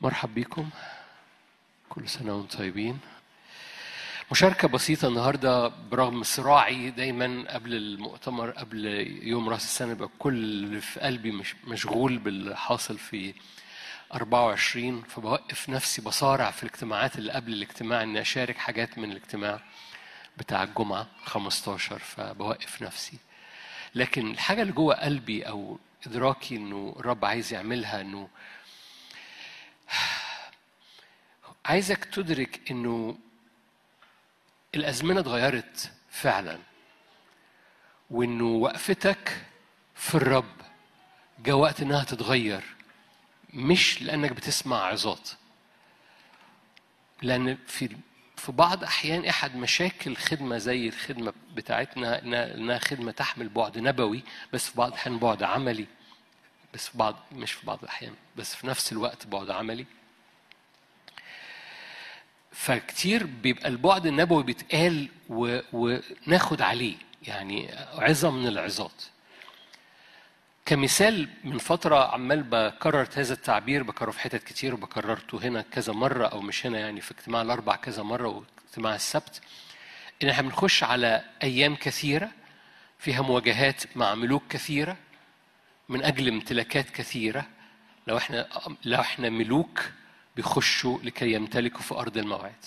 مرحب بكم. كل سنة وانتم طيبين. مشاركة بسيطة النهاردة برغم صراعي دايما قبل المؤتمر قبل يوم رأس السنة بقى كل في قلبي مش مشغول بالحاصل في 24، فبوقف نفسي بصارع في الاجتماعات اللي قبل الاجتماع إني أشارك حاجات من الاجتماع بتاع الجمعة 15، فبوقف نفسي. لكن الحاجة اللي جوه قلبي أو إدراكي إنه الرب عايز يعملها إنه عايزك تدرك إنه الأزمنة اتغيرت فعلا، وإنه وقفتك في الرب جاء وقت إنها تتغير، مش لأنك بتسمع عظات، لأن في بعض أحيان أحد مشاكل خدمة زي الخدمة بتاعتنا إنها خدمة تحمل بعد نبوي، بس في بعض الأحيان بعد عملي، بس في بعض مش في بعض الأحيان بس في نفس الوقت بعد عملي. فكتير بيبقى البعد النبوي بيتقال وناخد عليه يعني عظة من العظات. كمثال من فترة عمال بكررت هذا التعبير، بكرره في حتت كتير وبكررته هنا كذا مرة أو مش هنا يعني في اجتماع الأربع كذا مرة واجتماع السبت، إن احنا بنخش على أيام كثيرة فيها مواجهات مع ملوك كثيرة من أجل امتلاكات كثيرة. لو احنا ملوك بيخشوا لكي يمتلكوا في أرض الموعد،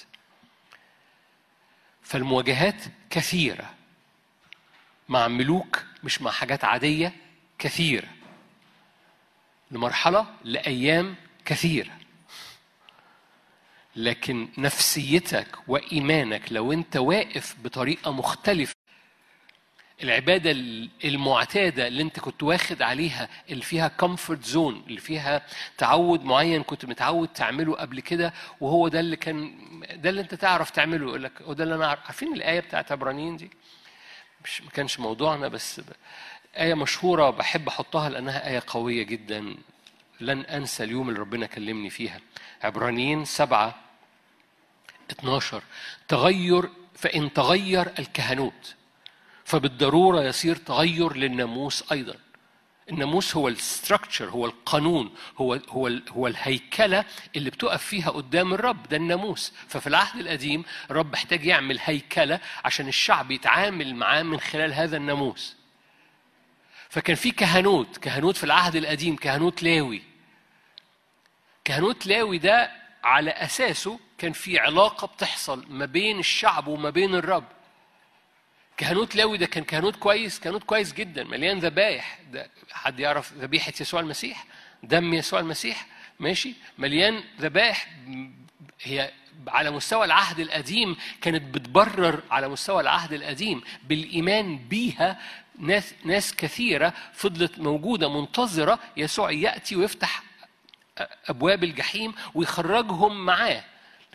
فالمواجهات كثيرة مع ملوك مش مع حاجات عادية، كثيرة لمرحلة لأيام كثيرة. لكن نفسيتك وإيمانك لو أنت واقف بطريقة مختلفة، العبادة المعتادة اللي انت كنت واخد عليها اللي فيها كومفورت زون اللي فيها تعود معين كنت متعود تعمله قبل كده، وهو ده اللي كان ده اللي انت تعرف تعمله، يقول لك وده اللي انا عارفين الآية بتاعت عبرانيين دي مش ما كانش موضوعنا، بس آية مشهورة بحب احطها لأنها آية قوية جدا لن انسى اليوم اللي ربنا كلمني فيها. عبرانيين 7:12 تغير، فإن تغير الكهنوت فبالضرورة يصير تغير للناموس أيضاً. الناموس هو الستركتشر، هو القانون، هو الهيكلة اللي بتقف فيها قدام الرب، ده الناموس. ففي العهد القديم الرب احتاج يعمل هيكلة عشان الشعب يتعامل معاه من خلال هذا الناموس. فكان في كهنوت في العهد القديم، كهنوت لاوي ده على أساسه كان في علاقة بتحصل ما بين الشعب وما بين الرب. كهنوت لاوي ده كان كهنوت كويس جدا، مليان ذبائح. ده حد يعرف ذبيحة يسوع المسيح؟ دم يسوع المسيح، ماشي، مليان ذبائح. هي على مستوى العهد القديم كانت بتبرر على مستوى العهد القديم بالإيمان بيها. ناس كثيرة فضلت موجودة منتظرة يسوع يأتي ويفتح أبواب الجحيم ويخرجهم معاه،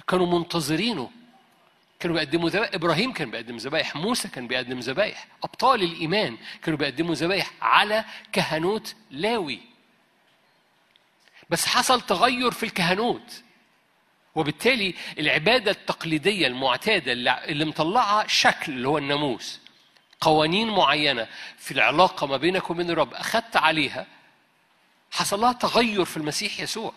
كانوا منتظرينه، كانوا بيقدموا ذبائح. إبراهيم كان بيقدم ذبائح، موسى كان بيقدم ذبائح، أبطال الإيمان كانوا بيقدموا ذبائح على كهنوت لاوي. بس حصل تغير في الكهنوت، وبالتالي العبادة التقليدية المعتادة اللي مطلعها شكل اللي هو الناموس، قوانين معينة في العلاقة ما بينك وبين الرب أخذت عليها، حصل لها تغير في المسيح يسوع.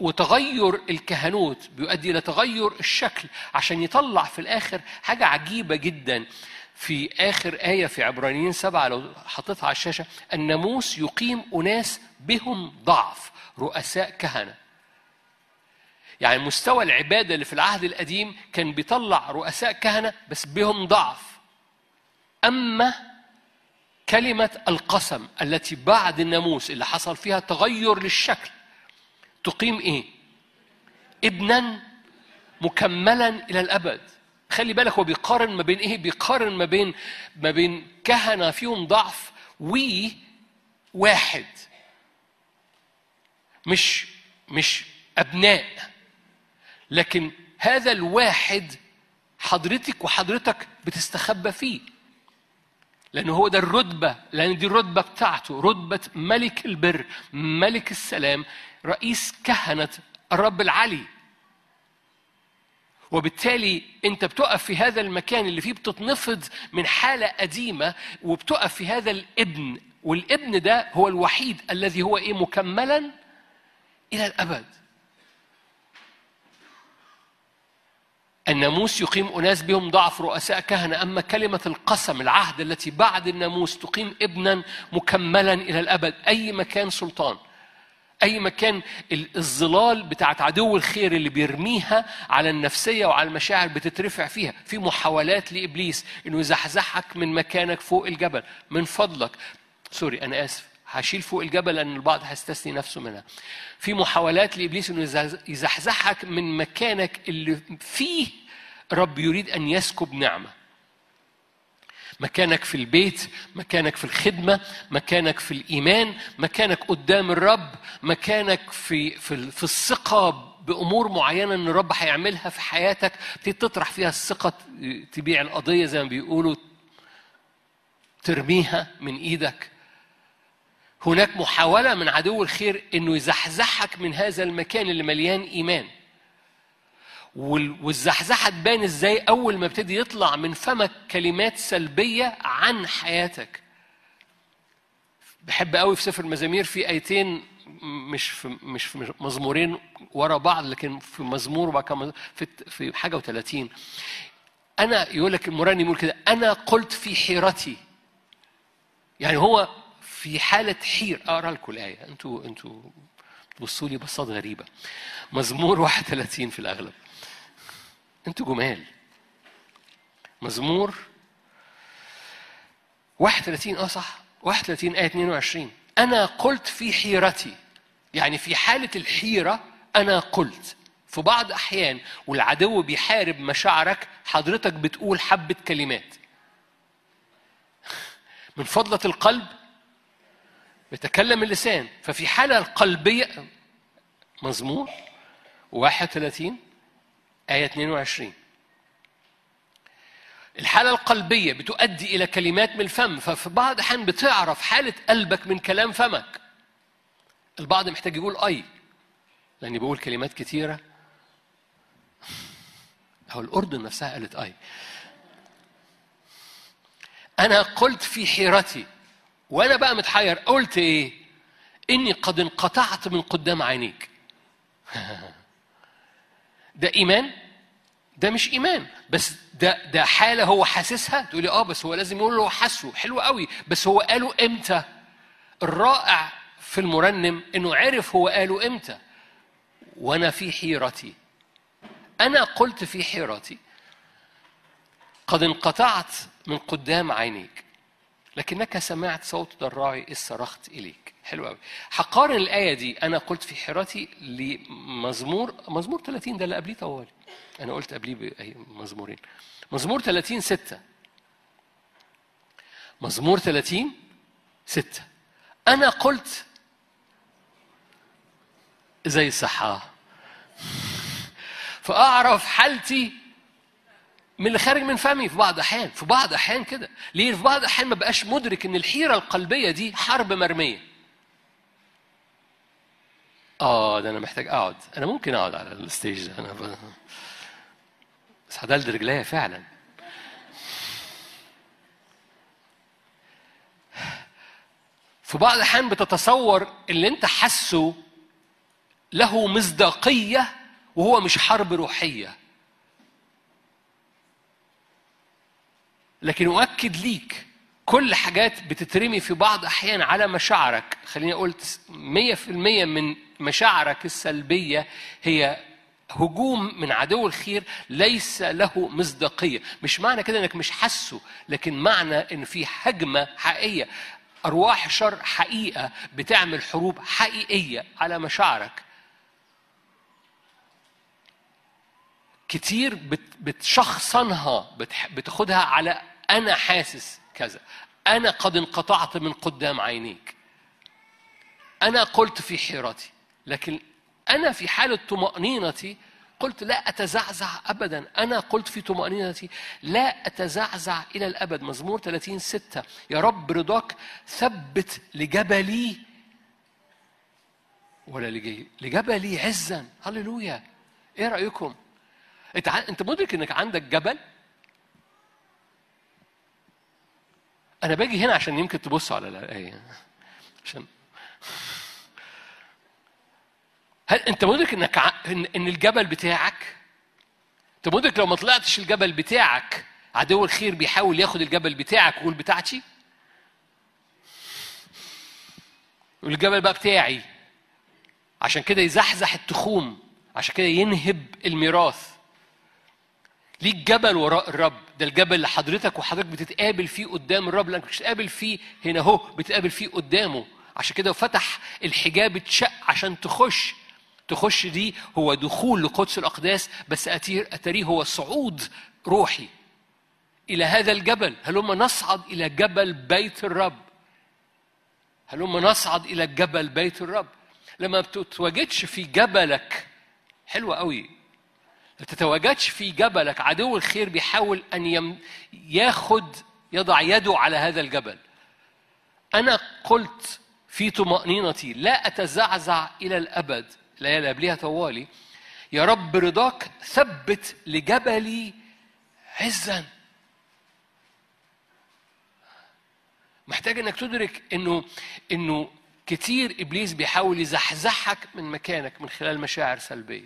وتغير الكهنوت بيؤدي إلى تغير الشكل عشان يطلع في الآخر حاجة عجيبة جدا. في آخر آية في عبرانيين 7 لو حطيتها على الشاشة، الناموس يقيم أناس بهم ضعف رؤساء كهنة. يعني مستوى العبادة اللي في العهد القديم كان بيطلع رؤساء كهنة بس بهم ضعف. أما كلمة القسم التي بعد الناموس اللي حصل فيها تغير للشكل تقيم إيه؟ ابنا مكملا إلى الأبد. خلي بالك هو بيقارن ما بين إيه؟ بيقارن ما بين كهنة فيهم ضعف وواحد، مش أبناء، لكن هذا الواحد حضرتك وحضرتك بتستخبى فيه، لأنه هو ده الرتبة، لأن دي الرتبة بتاعته، رتبة ملك البر، ملك السلام، رئيس كهنة الرب العلي. وبالتالي أنت بتقف في هذا المكان اللي فيه بتتنفض من حالة قديمة، وبتقف في هذا الابن، والابن ده هو الوحيد الذي هو إيه؟ مكملا إلى الأبد. الناموس يقيم أناس بهم ضعف رؤساء كهنة، أما كلمة القسم العهد التي بعد الناموس تقيم ابنا مكملا إلى الأبد. أي مكان سلطان، أي مكان الظلال بتاعت عدو الخير اللي بيرميها على النفسية وعلى المشاعر بتترفع فيها. في محاولات لإبليس إنه يزحزحك من مكانك فوق الجبل، من فضلك، سوري أنا آسف، هشيل فوق الجبل لأن البعض هيستثني نفسه منها. في محاولات لإبليس إنه يزحزحك من مكانك اللي فيه رب يريد أن يسكب نعمة. مكانك في البيت، مكانك في الخدمة، مكانك في الإيمان، مكانك قدام الرب، مكانك في الثقة بأمور معينة إن الرب هيعملها في حياتك. تطرح فيها الثقة، تبيع القضية زي ما بيقولوا، ترميها من إيدك. هناك محاولة من عدو الخير إنه يزحزحك من هذا المكان اللي مليان إيمان. والزحزحة تبان إزاي؟ أول ما ابتدي يطلع من فمك كلمات سلبية عن حياتك. بحب قوي في سفر المزامير في آيتين، مش في مزمورين ورا بعض، لكن في مزمور وبعد كده في حاجة و30. أنا يقول لك المرنم يقول كده: أنا قلت في حيرتي. يعني هو في حالة حير. أقرأ لكم الآية، أنتوا بصوا لي بصات غريبة. مزمور 31 في الأغلب. أنتوا جمال. مزمور 31 صح، 31 آية 22: أنا قلت في حيرتي. يعني في حالة الحيرة أنا قلت. في بعض أحيان والعدو بيحارب مشاعرك، حضرتك بتقول حبة كلمات من فضلة القلب بتكلم اللسان. ففي حالة قلبية، مزمور 31 آية 22، الحالة القلبية بتؤدي إلى كلمات من الفم. ففي بعض الأحيان بتعرف حالة قلبك من كلام فمك. البعض محتاج يقول أي، لأني بقول كلمات كتيرة. أو الأردن نفسها قالت أي. أنا قلت في حيرتي، وأنا بقى متحير. قلت إيه؟ إني قد انقطعت من قدام عينيك. ده إيمان؟ ده مش إيمان، بس ده حالة هو حاسسها. تقولي بس هو لازم يقول له حاسه. حلو قوي، بس هو قاله إمتى؟ الرائع في المرنم إنه عرف هو قاله إمتى. وأنا في حيرتي، أنا قلت في حيرتي قد انقطعت من قدام عينيك، لكنك سمعت صوت ضراعي إذ صرخت إليك. حلو قوي. هقارن الآية دي، أنا قلت في حيرتي، لمزمور 30. ده اللي قبليه طوالي، أنا قلت قبليه بمزمورين. مزمور 30 6. مزمور 30 6: أنا قلت زي صحاه فأعرف حالتي من اللي خارج من فمي. في بعض أحيان كده. ليه؟ في بعض أحيان ما بقاش مدرك إن الحيرة القلبية دي حرب مرمية. ده أنا محتاج أقعد. أنا ممكن أقعد على الستيج ده، بس هدلد رجليا فعلا. في بعض أحيان بتتصور اللي أنت حسه له مصداقية وهو مش حرب روحية. لكن أؤكد ليك كل حاجات بتترمي في بعض أحيان على مشاعرك. خليني أقول 100% من مشاعرك السلبية هي هجوم من عدو الخير ليس له مصداقية. مش معنى كده أنك مش حاسه، لكن معنى أن في هجمة حقيقية. أرواح شر حقيقة بتعمل حروب حقيقية على مشاعرك. كتير بتشخصنها، بتاخدها على أنا حاسس كذا. أنا قد انقطعت من قدام عينيك، أنا قلت في حيرتي، لكن أنا في حالة طمأنينتي قلت لا أتزعزع أبدا. أنا قلت في طمأنينتي لا أتزعزع إلى الأبد. مزمور 30 6: يا رب رضاك ثبت لجبلي ولا لجبلي عزا. هللويا. إيه رأيكم؟ أنت مدرك أنك عندك جبل؟ أنا باجي هنا عشان يمكن تبصوا على الآية. هل أنت مدرك أن الجبل بتاعك انت مدرك لو ما طلعتش الجبل بتاعك عدو الخير بيحاول ياخد الجبل بتاعك ويقول بتاعتي، والجبل بقى بتاعي. عشان كده يزحزح التخوم، عشان كده ينهب الميراث. ليك جبل وراء الرب، ده الجبل اللي حضرتك وحضرتك بتتقابل فيه قدام الرب، لانك مش بتتقابل فيه هنا اهو، بتتقابل فيه قدامه. عشان كده فتح الحجاب اتشق عشان تخش دي هو دخول لقدس الأقداس، بس أتريه هو صعود روحي إلى هذا الجبل. هلما نصعد إلى جبل بيت الرب، هلما نصعد إلى جبل بيت الرب. لما بتتواجدش في جبلك، حلوة قوي، لما بتتواجدش في جبلك عدو الخير بيحاول أن يضع يده على هذا الجبل. أنا قلت في طمأنينتي لا أتزعزع إلى الأبد. الآية اللي قبليها طوالي، يا رب رضاك ثبت لجبلي عزا. محتاج انك تدرك انه كتير ابليس بيحاول يزحزحك من مكانك من خلال مشاعر سلبيه.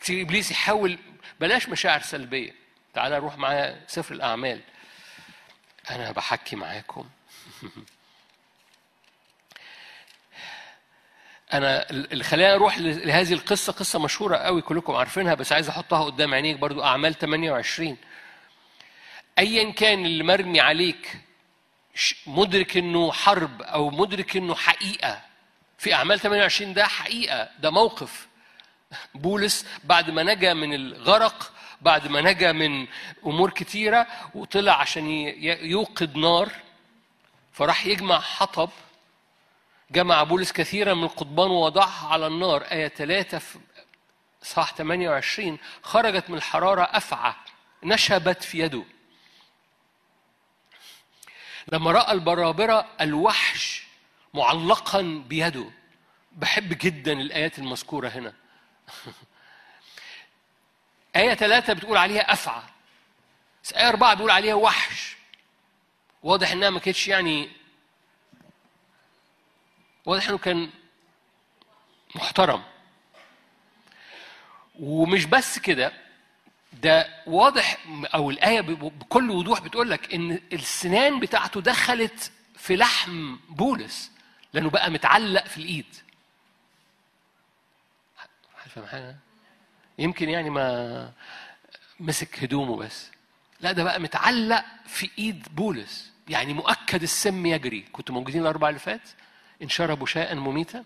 كتير ابليس يحاول، بلاش مشاعر سلبيه، تعال نروح معايا سفر الاعمال، انا بحكي معاكم. انا اللي خلاني اروح لهذه القصه، قصه مشهوره قوي كلكم عارفينها، بس عايز احطها قدام عينيك برضو. اعمال 28، ايا كان اللي مرمي عليك، مدرك انه حرب او مدرك انه حقيقه. في اعمال 28 ده حقيقه، ده موقف بولس بعد ما نجا من الغرق، بعد ما نجا من امور كتيره، وطلع عشان يوقد نار، فراح يجمع حطب. جمع بولس كثيرا من القضبان ووضعها على النار. آية 3 في صح 28، خرجت من الحرارة أفعى، نشبت في يده. لما رأى البرابرة الوحش معلقا بيده. بحب جدا الآيات المذكورة هنا. آية 3 بتقول عليها أفعى، آية 4 بيقول عليها وحش. واضح إنها ما كانتش واضح انه كان محترم. ومش بس كده، ده واضح، او الايه بكل وضوح بتقول لك ان السنان بتاعته دخلت في لحم بولس، لانه بقى متعلق في الايد. فاهم حاجه؟ يمكن ما مسك هدومه بس، لا ده بقى متعلق في ايد بولس، مؤكد السم يجري. كنتوا موجودين الاربعه اللي فات؟ إن شربوا شاء مميتا.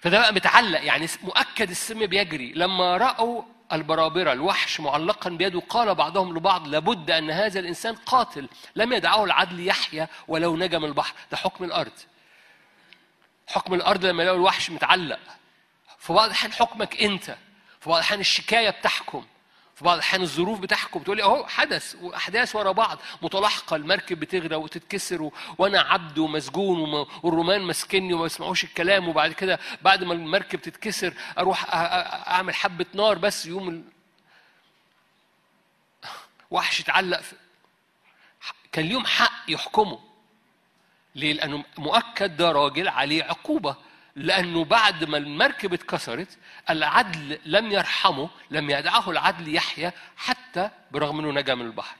فده بقى متعلق، مؤكد السم بيجري. لما رأوا البرابرة الوحش معلقا بيده، قال بعضهم لبعض لابد أن هذا الإنسان قاتل، لم يدعه العدل يحيى ولو نجا من البحر. ده حكم الأرض، حكم الأرض لما يلاقوا الوحش متعلق. في بعض الأحيان حكمك أنت، في بعض الأحيان الشكاية بتحكم، في بعض الأحيان الظروف بتحكم. بتقولي أهو حدث وأحداث ورا بعض متلاحقة، المركب بتغرق وتتكسر وأنا عبد ومسجون والرومان ماسكني وما بيسمعوش الكلام، وبعد كده بعد ما المركب تتكسر أروح أعمل حبة نار بس. وحش اتعلق كان ليهم حق يحكموا. ليه؟ لأنه مؤكد ده راجل عليه عقوبة، لأنه بعد ما المركب اتكسرت العدل لم يرحمه، لم يدعه العدل يحيى حتى برغم أنه نجا من البحر.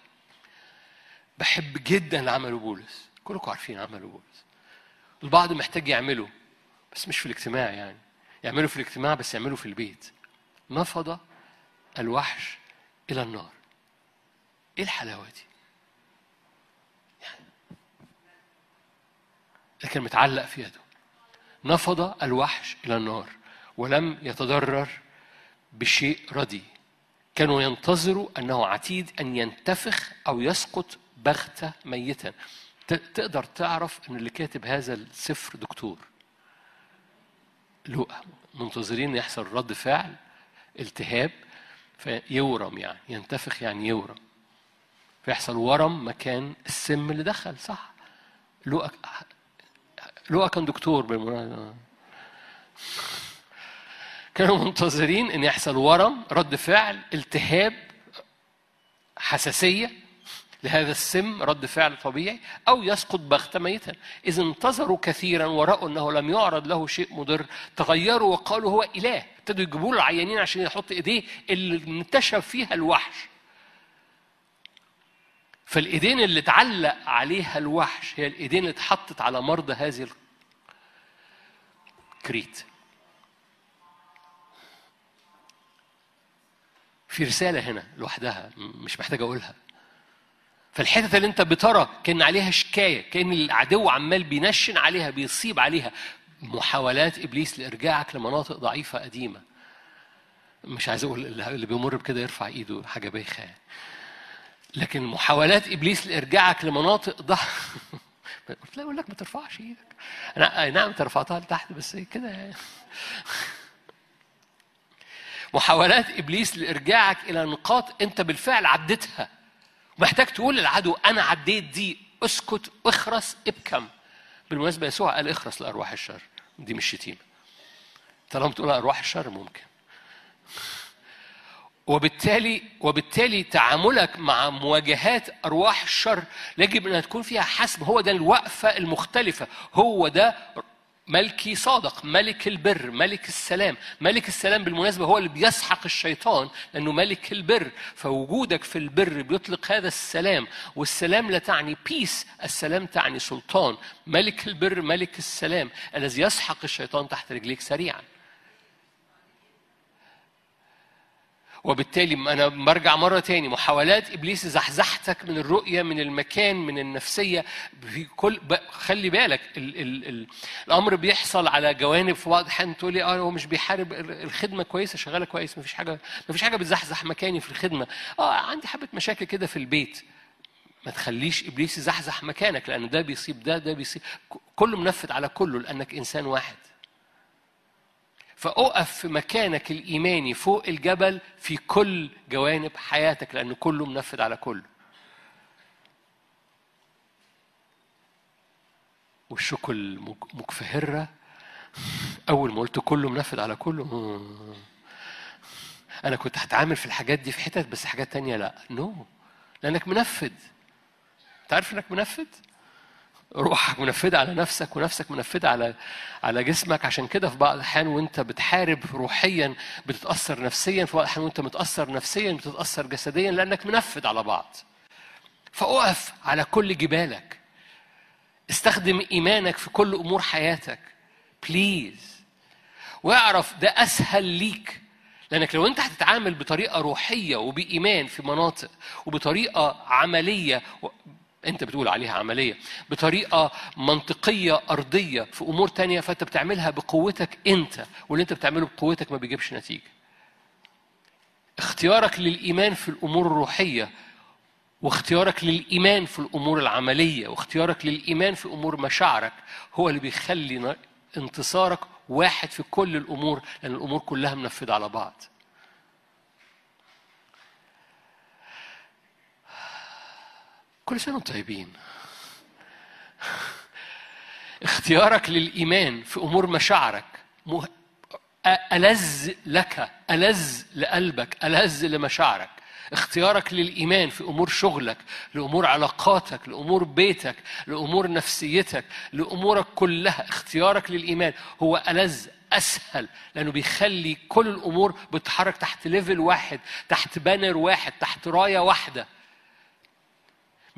بحب جدا عمل بولس، كلكم عارفين عمل بولس. البعض محتاج يعمله بس مش في الاجتماع، يعمله في الاجتماع بس يعمله في البيت. نفض الوحش إلى النار. إيه الحلاوة دي؟ لكن متعلق في يده. نفض الوحش إلى النار ولم يتضرر بشيء ردي. كانوا ينتظروا أنه عتيد أن ينتفخ أو يسقط بغتة ميتا. تقدر تعرف أن اللي كاتب هذا السفر دكتور لؤى. منتظرين يحصل رد فعل التهاب فيورم، ينتفخ يورم، فيحصل ورم مكان السم اللي دخل. صح، لؤى كان دكتور بالمناسبة. كانوا منتظرين ان يحصل ورم، رد فعل، التهاب، حساسية، لهذا السم رد فعل طبيعي، أو يسقط بغتة ميتا. إذ انتظروا كثيرا ورأوا أنه لم يعرض له شيء مضر، تغيروا وقالوا هو إله. ابتدوا يجيبوا له العيانين عشان يحط إيديه اللي انتشر فيها الوحش. فالإيدين اللي اتعلق عليها الوحش هي الإيدين اللي اتحطت على مرضى هذه الكريت. في رسالة هنا لوحدها مش محتاج أقولها. فالحتة اللي أنت بترى كأن عليها شكاية، كأن العدو عمال بينشن عليها، بيصيب عليها، محاولات إبليس لإرجاعك لمناطق ضعيفة قديمة. مش عايز أقول اللي بيمر بكده يرفع إيده، حاجة بايخة، لكن محاولات إبليس لإرجاعك لمناطق ضعف. قلت لا، أقول لك ما ترفعش إيدك. أنا نعم ترفعتها لتحت بس كده. محاولات إبليس لإرجاعك إلى نقاط أنت بالفعل عدتها، محتاج تقول للعدو أنا عديت دي، أسكت، اخرس، ابكم. بالمناسبة يسوع قال اخرس لأرواح الشر، دي مش شتيمة. طالما بتقول أرواح الشر ممكن. وبالتالي تعاملك مع مواجهات أرواح الشر يجب أن تكون فيها حسم. هو ده الوقفة المختلفة، هو ده ملكي صادق، ملك البر، ملك السلام. ملك السلام بالمناسبة هو اللي بيسحق الشيطان لأنه ملك البر. فوجودك في البر بيطلق هذا السلام، والسلام لا تعني بيس، السلام تعني سلطان. ملك البر ملك السلام الذي يسحق الشيطان تحت رجليك سريعا. وبالتالي أنا برجع مرة تاني، محاولات إبليس زحزحتك من الرؤية، من المكان، من النفسية. خلي بالك الأمر بيحصل على جوانب. في بعض الأحيان تقول لي هو مش بيحارب، الخدمة كويسة، شغالة كويس، مفيش حاجة بتزحزح مكاني في الخدمة. عندي حبة مشاكل كده في البيت. ما تخليش إبليس يزحزح مكانك، لأن ده بيصيب ده بيصيب، كله منفذ على كله، لأنك إنسان واحد. فأقف في مكانك الإيماني فوق الجبل في كل جوانب حياتك، لأن كله منفذ على كله. والشوك المكفهرة أول ما قلت كله منفذ على كله، أنا كنت هتعامل في الحاجات دي في حتت بس حاجات تانية لا، لأنك منفذ. تعرف أنك منفذ؟ روحك منفذة على نفسك، ونفسك منفذة على جسمك. عشان كده في بعض الأحيان وأنت بتحارب روحيا بتتأثر نفسيا، في بعض الأحيان وأنت متأثر نفسيا بتتأثر جسديا، لأنك منفذ على بعض. فأقف على كل جبالك، استخدم إيمانك في كل أمور حياتك بليز. واعرف ده أسهل ليك، لأنك لو أنت هتتعامل بطريقة روحية وبإيمان في مناطق، وبطريقة عملية أنت بتقول عليها عملية، بطريقة منطقية أرضية في أمور تانية، فأنت بتعملها بقوتك أنت، واللي أنت بتعمله بقوتك ما بيجيبش نتيجة. اختيارك للإيمان في الأمور الروحية، واختيارك للإيمان في الأمور العملية، واختيارك للإيمان في أمور مشاعرك، هو اللي بيخلي انتصارك واحد في كل الأمور، لأن الأمور كلها منفذة على بعض. كل سنة طيبين. اختيارك للإيمان في أمور مشاعرك ألذ لك، ألذ لقلبك، ألذ لمشاعرك. اختيارك للإيمان في أمور شغلك، لأمور علاقاتك، لأمور بيتك، لأمور نفسيتك، لأمورك كلها. اختيارك للإيمان هو ألذ، أسهل، لأنه بيخلي كل الأمور بتتحرك تحت ليفل واحد، تحت بانر واحد، تحت راية واحدة.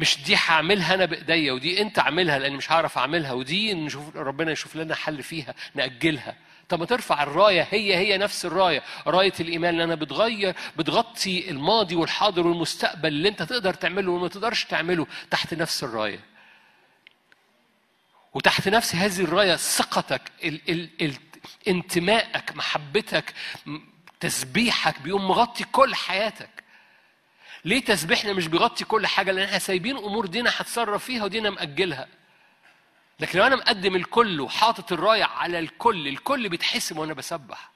مش دي هعملها انا بايديا، ودي انت اعملها لان مش هعرف اعملها، ودي نشوف ربنا يشوف لنا حل فيها ناجلها. طب ما ترفع الرايه، هي نفس الرايه، رايه الايمان، لانها بتغطي الماضي والحاضر والمستقبل، اللي انت تقدر تعمله وما تقدرش تعمله، تحت نفس الرايه. وتحت نفس هذه الرايه ثقتك، انتمائك، محبتك، تسبيحك بيقوم مغطي كل حياتك. ليه تسبيحنا مش بيغطي كل حاجه؟ لان احنا سايبين امور دينا هتصرف فيها ودينا ماجلها. لكن لو انا مقدم الكل وحاطط الرايه على الكل، الكل بيتحسم وانا بسبح،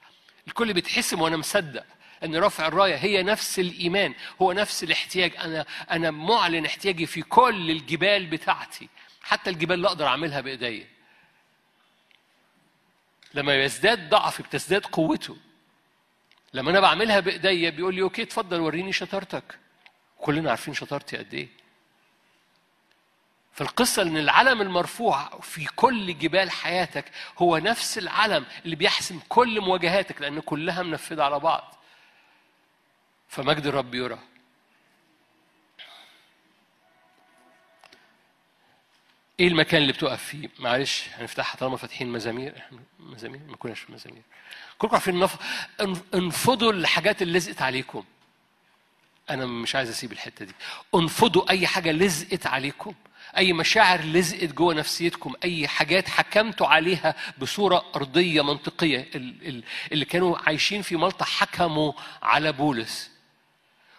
الكل بيتحسم وانا مصدق ان رفع الرايه هي نفس الايمان، هو نفس الاحتياج. انا معلن احتياجي في كل الجبال بتاعتي، حتى الجبال اللي اقدر اعملها بايديا. لما يزداد ضعفي بتزداد قوته. لما انا بعملها بايديا بيقول لي اوكي اتفضل وريني شطارتك. كلنا عارفين شطارتي قد ايه. في القصة ان العلم المرفوع في كل جبال حياتك هو نفس العلم اللي بيحسم كل مواجهاتك، لان كلها منفذة على بعض. فمجد الرب يرى. ايه المكان اللي بتقف فيه؟ معلش هنفتحها طالما فاتحين مزامير. مزامير ما كناش مزامير. كلكم عارفين انفضوا الحاجات اللي لزقت عليكم. انا مش عايز اسيب الحته دي. انفضوا اي حاجه لزقت عليكم، اي مشاعر لزقت جوه نفسيتكم، اي حاجات حكمتوا عليها بصوره ارضيه منطقيه. اللي كانوا عايشين في مالطا حكموا على بولس.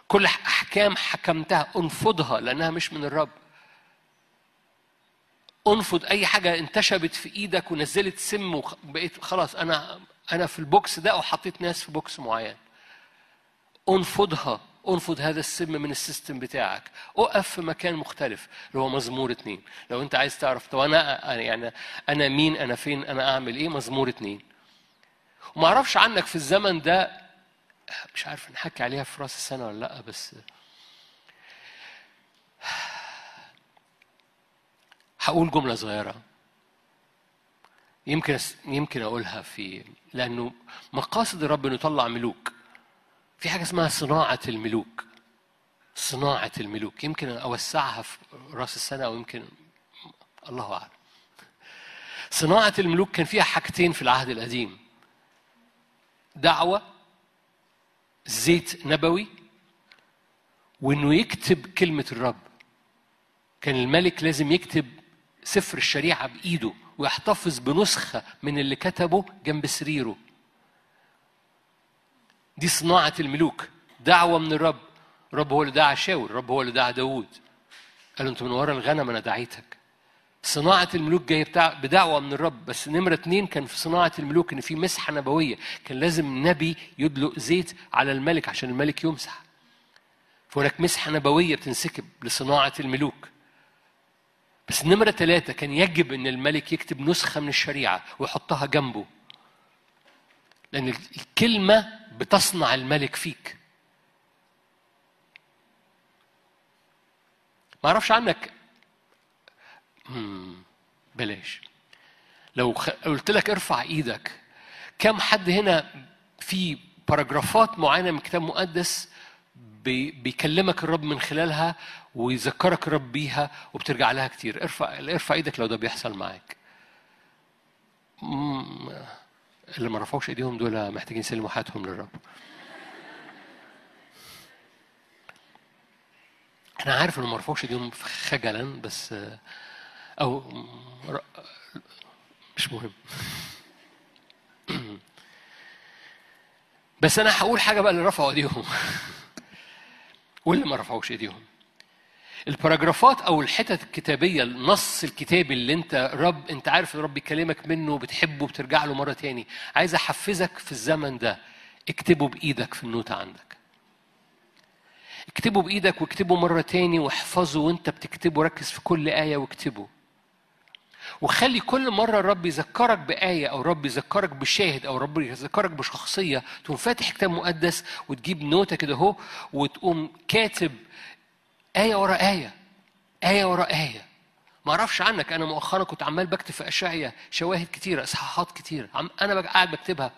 كل احكام حكمتها انفضها لانها مش من الرب. انفض اي حاجه انتشبت في ايدك ونزلت سم وبقيت خلاص انا في البوكس ده، او حطيت ناس في بوكس معين. انفضها، انفض هذا السم من السيستم بتاعك. اقف في مكان مختلف اللي هو مزمور 2. لو انت عايز تعرف طب انا يعني انا مين، انا فين، انا اعمل ايه، مزمور 2. وما اعرفش عنك في الزمن ده، مش عارف نحكي عليها في راس السنه ولا لا، بس هقول جمله صغيره يمكن اقولها في، لانه مقاصد الرب انه يطلع ملوك. في حاجه اسمها صناعه الملوك. صناعه الملوك يمكن اوسعها في راس السنه، او يمكن الله اعلم. صناعه الملوك كان فيها حاجتين في العهد القديم: دعوه، زيت نبوي، وانه يكتب كلمه الرب. كان الملك لازم يكتب سفر الشريعه بايده ويحتفظ بنسخه من اللي كتبه جنب سريره. دي صناعة الملوك، دعوة من الرب. الرب هو اللي دعا شاول، الرب هو اللي دعا داود، قال انت من وراء الغنم انا دعيتك. صناعة الملوك جاي بدعوة من الرب. بس نمرة 2 كان في صناعة الملوك ان في مسحة نبوية. كان لازم نبي يدلق زيت على الملك عشان الملك يمسح. فهناك مسحة نبوية بتنسكب لصناعة الملوك. بس نمرة 3 كان يجب ان الملك يكتب نسخة من الشريعة ويحطها جنبه، لأن الكلمة بتصنع الملك فيك. ما أعرفش عنك. بلاش. لو قلت لك ارفع إيدك، كم حد هنا في باراجرافات معينة من كتاب مقدس بيكلمك الرب من خلالها ويذكرك الرب بيها وبترجع لها كتير؟ ارفع إيدك لو ده بيحصل معاك. اللي ما رفعوش ايديهم دول محتاجين يسلموا حياتهم للرب. انا عارف ان ما رفعوش ايديهم خجلا، بس او مش مهم. بس انا هقول حاجه بقى اللي رفعوا ايديهم واللي ما رفعوش ايديهم. الباراجرافات او الحتت الكتابيه، النص الكتابي اللي انت عارف الرب بيكلمك منه وبتحبه وبترجع له مره تاني، عايز احفزك في الزمن ده اكتبه بايدك في النوتة عندك. اكتبه بايدك واكتبه مره تاني واحفظه، وانت بتكتبه ركز في كل ايه واكتبه. وخلي كل مره الرب يذكرك بايه، او الرب يذكرك بشاهد، او الرب يذكرك بشخصيه، تقوم فاتح كتاب مقدس وتجيب نوتة كده اهو، وتقوم كاتب آية ورا آية، آية ورا آية. ما أعرفش عنك، أنا مؤخراً كنت عمال بكتب في أشعية شواهد كتيرة، إصحاحات كتيرة، أنا قاعد بكتبها.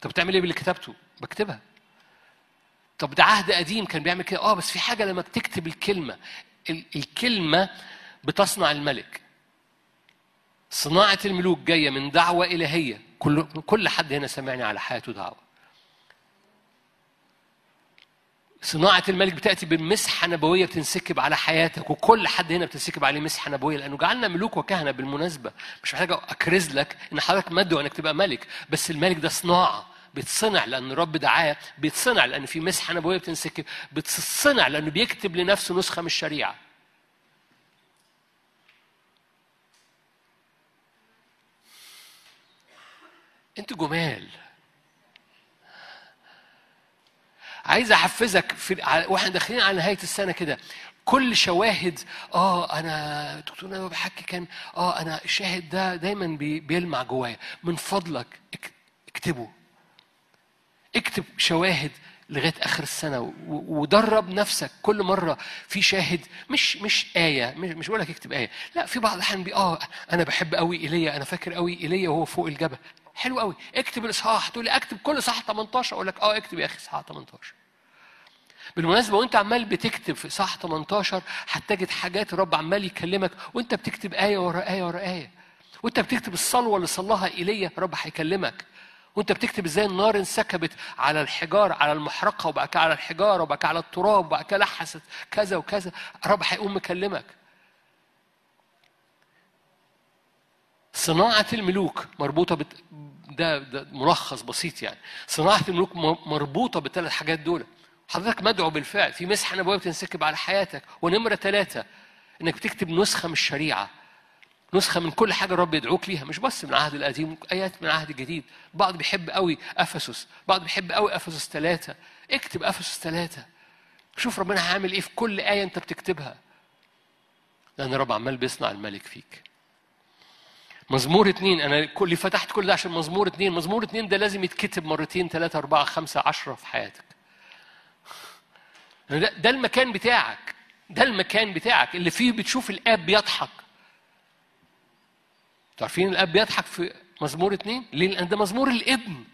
طب بتعمل إيه باللي كتبته؟ بكتبها. طب ده عهد قديم كان بيعمل كده، بس في حاجة لما بتكتب الكلمة، الكلمة بتصنع الملك. صناعة الملوك جاية من دعوة إلهية. كل حد هنا سمعني على حياته دعوة. صناعة الملك بتأتي بمسحة نبوية بتنسكب على حياتك، وكل حد هنا بتنسكب عليه مسحة نبوية، لأنه جعلنا ملوك وكهنة. بالمناسبة مش محتاج أكرز لك إن حضرتك مدعو إنك تبقى ملك، بس الملك ده صناعة بتصنع لأن الرب دعاه، بيتصنع لأن في مسحة نبوية بتنسكب، بتصنع لأنه بيكتب لنفسه نسخة من الشريعة. أنت جمال. عايز احفزك واحنا داخلين على نهايه السنه كده، كل شواهد. انا دكتور نبوي بحكي كان انا الشاهد ده دايما بيلمع جوايا. من فضلك اكتبه. اكتب شواهد لغايه اخر السنه. ودرب نفسك كل مره في شاهد، مش ايه، مش بقول لك اكتب ايه، لا، في بعض الاحيان انا بحب قوي ايليا، انا فاكر قوي ايليا وهو فوق الجبل، حلو قوي، اكتب الاصحاح. تقول لي اكتب كل صح 18، اقول لك اكتب يا اخي صح 18. بالمناسبه وانت عمال بتكتب في صح 18 هتجد حاجات الرب عمال يكلمك، وانت بتكتب ايه ورا ايه ورا ايه، وانت بتكتب الصلوه اللي صلاها ايليا الرب هيكلمك، وانت بتكتب ازاي النار انسكبت على الحجار، على المحرقه، وبعد كده على الحجاره، وبعد كده على التراب، وبعد كده لحست كذا وكذا، الرب هيقوم مكلمك. صناعه الملوك مربوطه ده ملخص بسيط يعني. صناعه الملوك مربوطه بالثلاث حاجات دول. حضرتك مدعو بالفعل في مسحه نبويه بتنسكب على حياتك، ونمره 3 انك بتكتب نسخه من الشريعه، نسخه من كل حاجه الرب يدعوك ليها، مش بس من العهد القديم، ايات من العهد الجديد. بعض بيحب قوي افسس، بعض بيحب قوي افسس 3، اكتب افسس 3، شوف ربنا هيعمل ايه في كل ايه انت بتكتبها، لان الرب عمال بيصنع الملك فيك. مزمور 2، انا اللي فتحت كل ده عشان مزمور 2. مزمور 2 ده لازم يتكتب مرتين 3 4 5 10 في حياتك. ده المكان بتاعك، ده المكان بتاعك اللي فيه بتشوف الاب بيضحك. تعرفين الاب بيضحك في مزمور 2 ليه؟ لان ده مزمور الابن،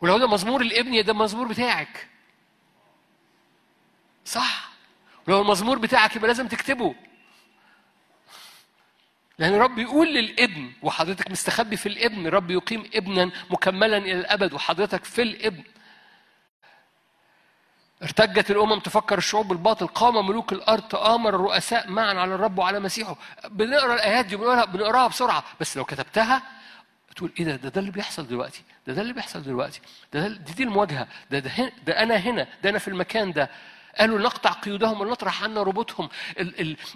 ولو ده مزمور الابن يبقى ده المزمور بتاعك، صح؟ ولو المزمور بتاعك يبقى لازم تكتبه، لأن الرب يقول للابن وحضرتك مستخبي في الابن، الرب يقيم ابنا مكملا إلى الأبد وحضرتك في الابن. ارتجت الأمم تفكر الشعوب بالباطل، قام ملوك الأرض تآمر الرؤساء معا على الرب وعلى مسيحه. بنقرأ الآيات دي بنقرأها بسرعة، بس لو كتبتها تقول إيه ده اللي بيحصل دلوقتي، ده اللي بيحصل دلوقتي، دي المواجهة، ده أنا هنا، ده أنا في المكان ده. قالوا نقطع قيودهم ونطرح عنا ربطهم.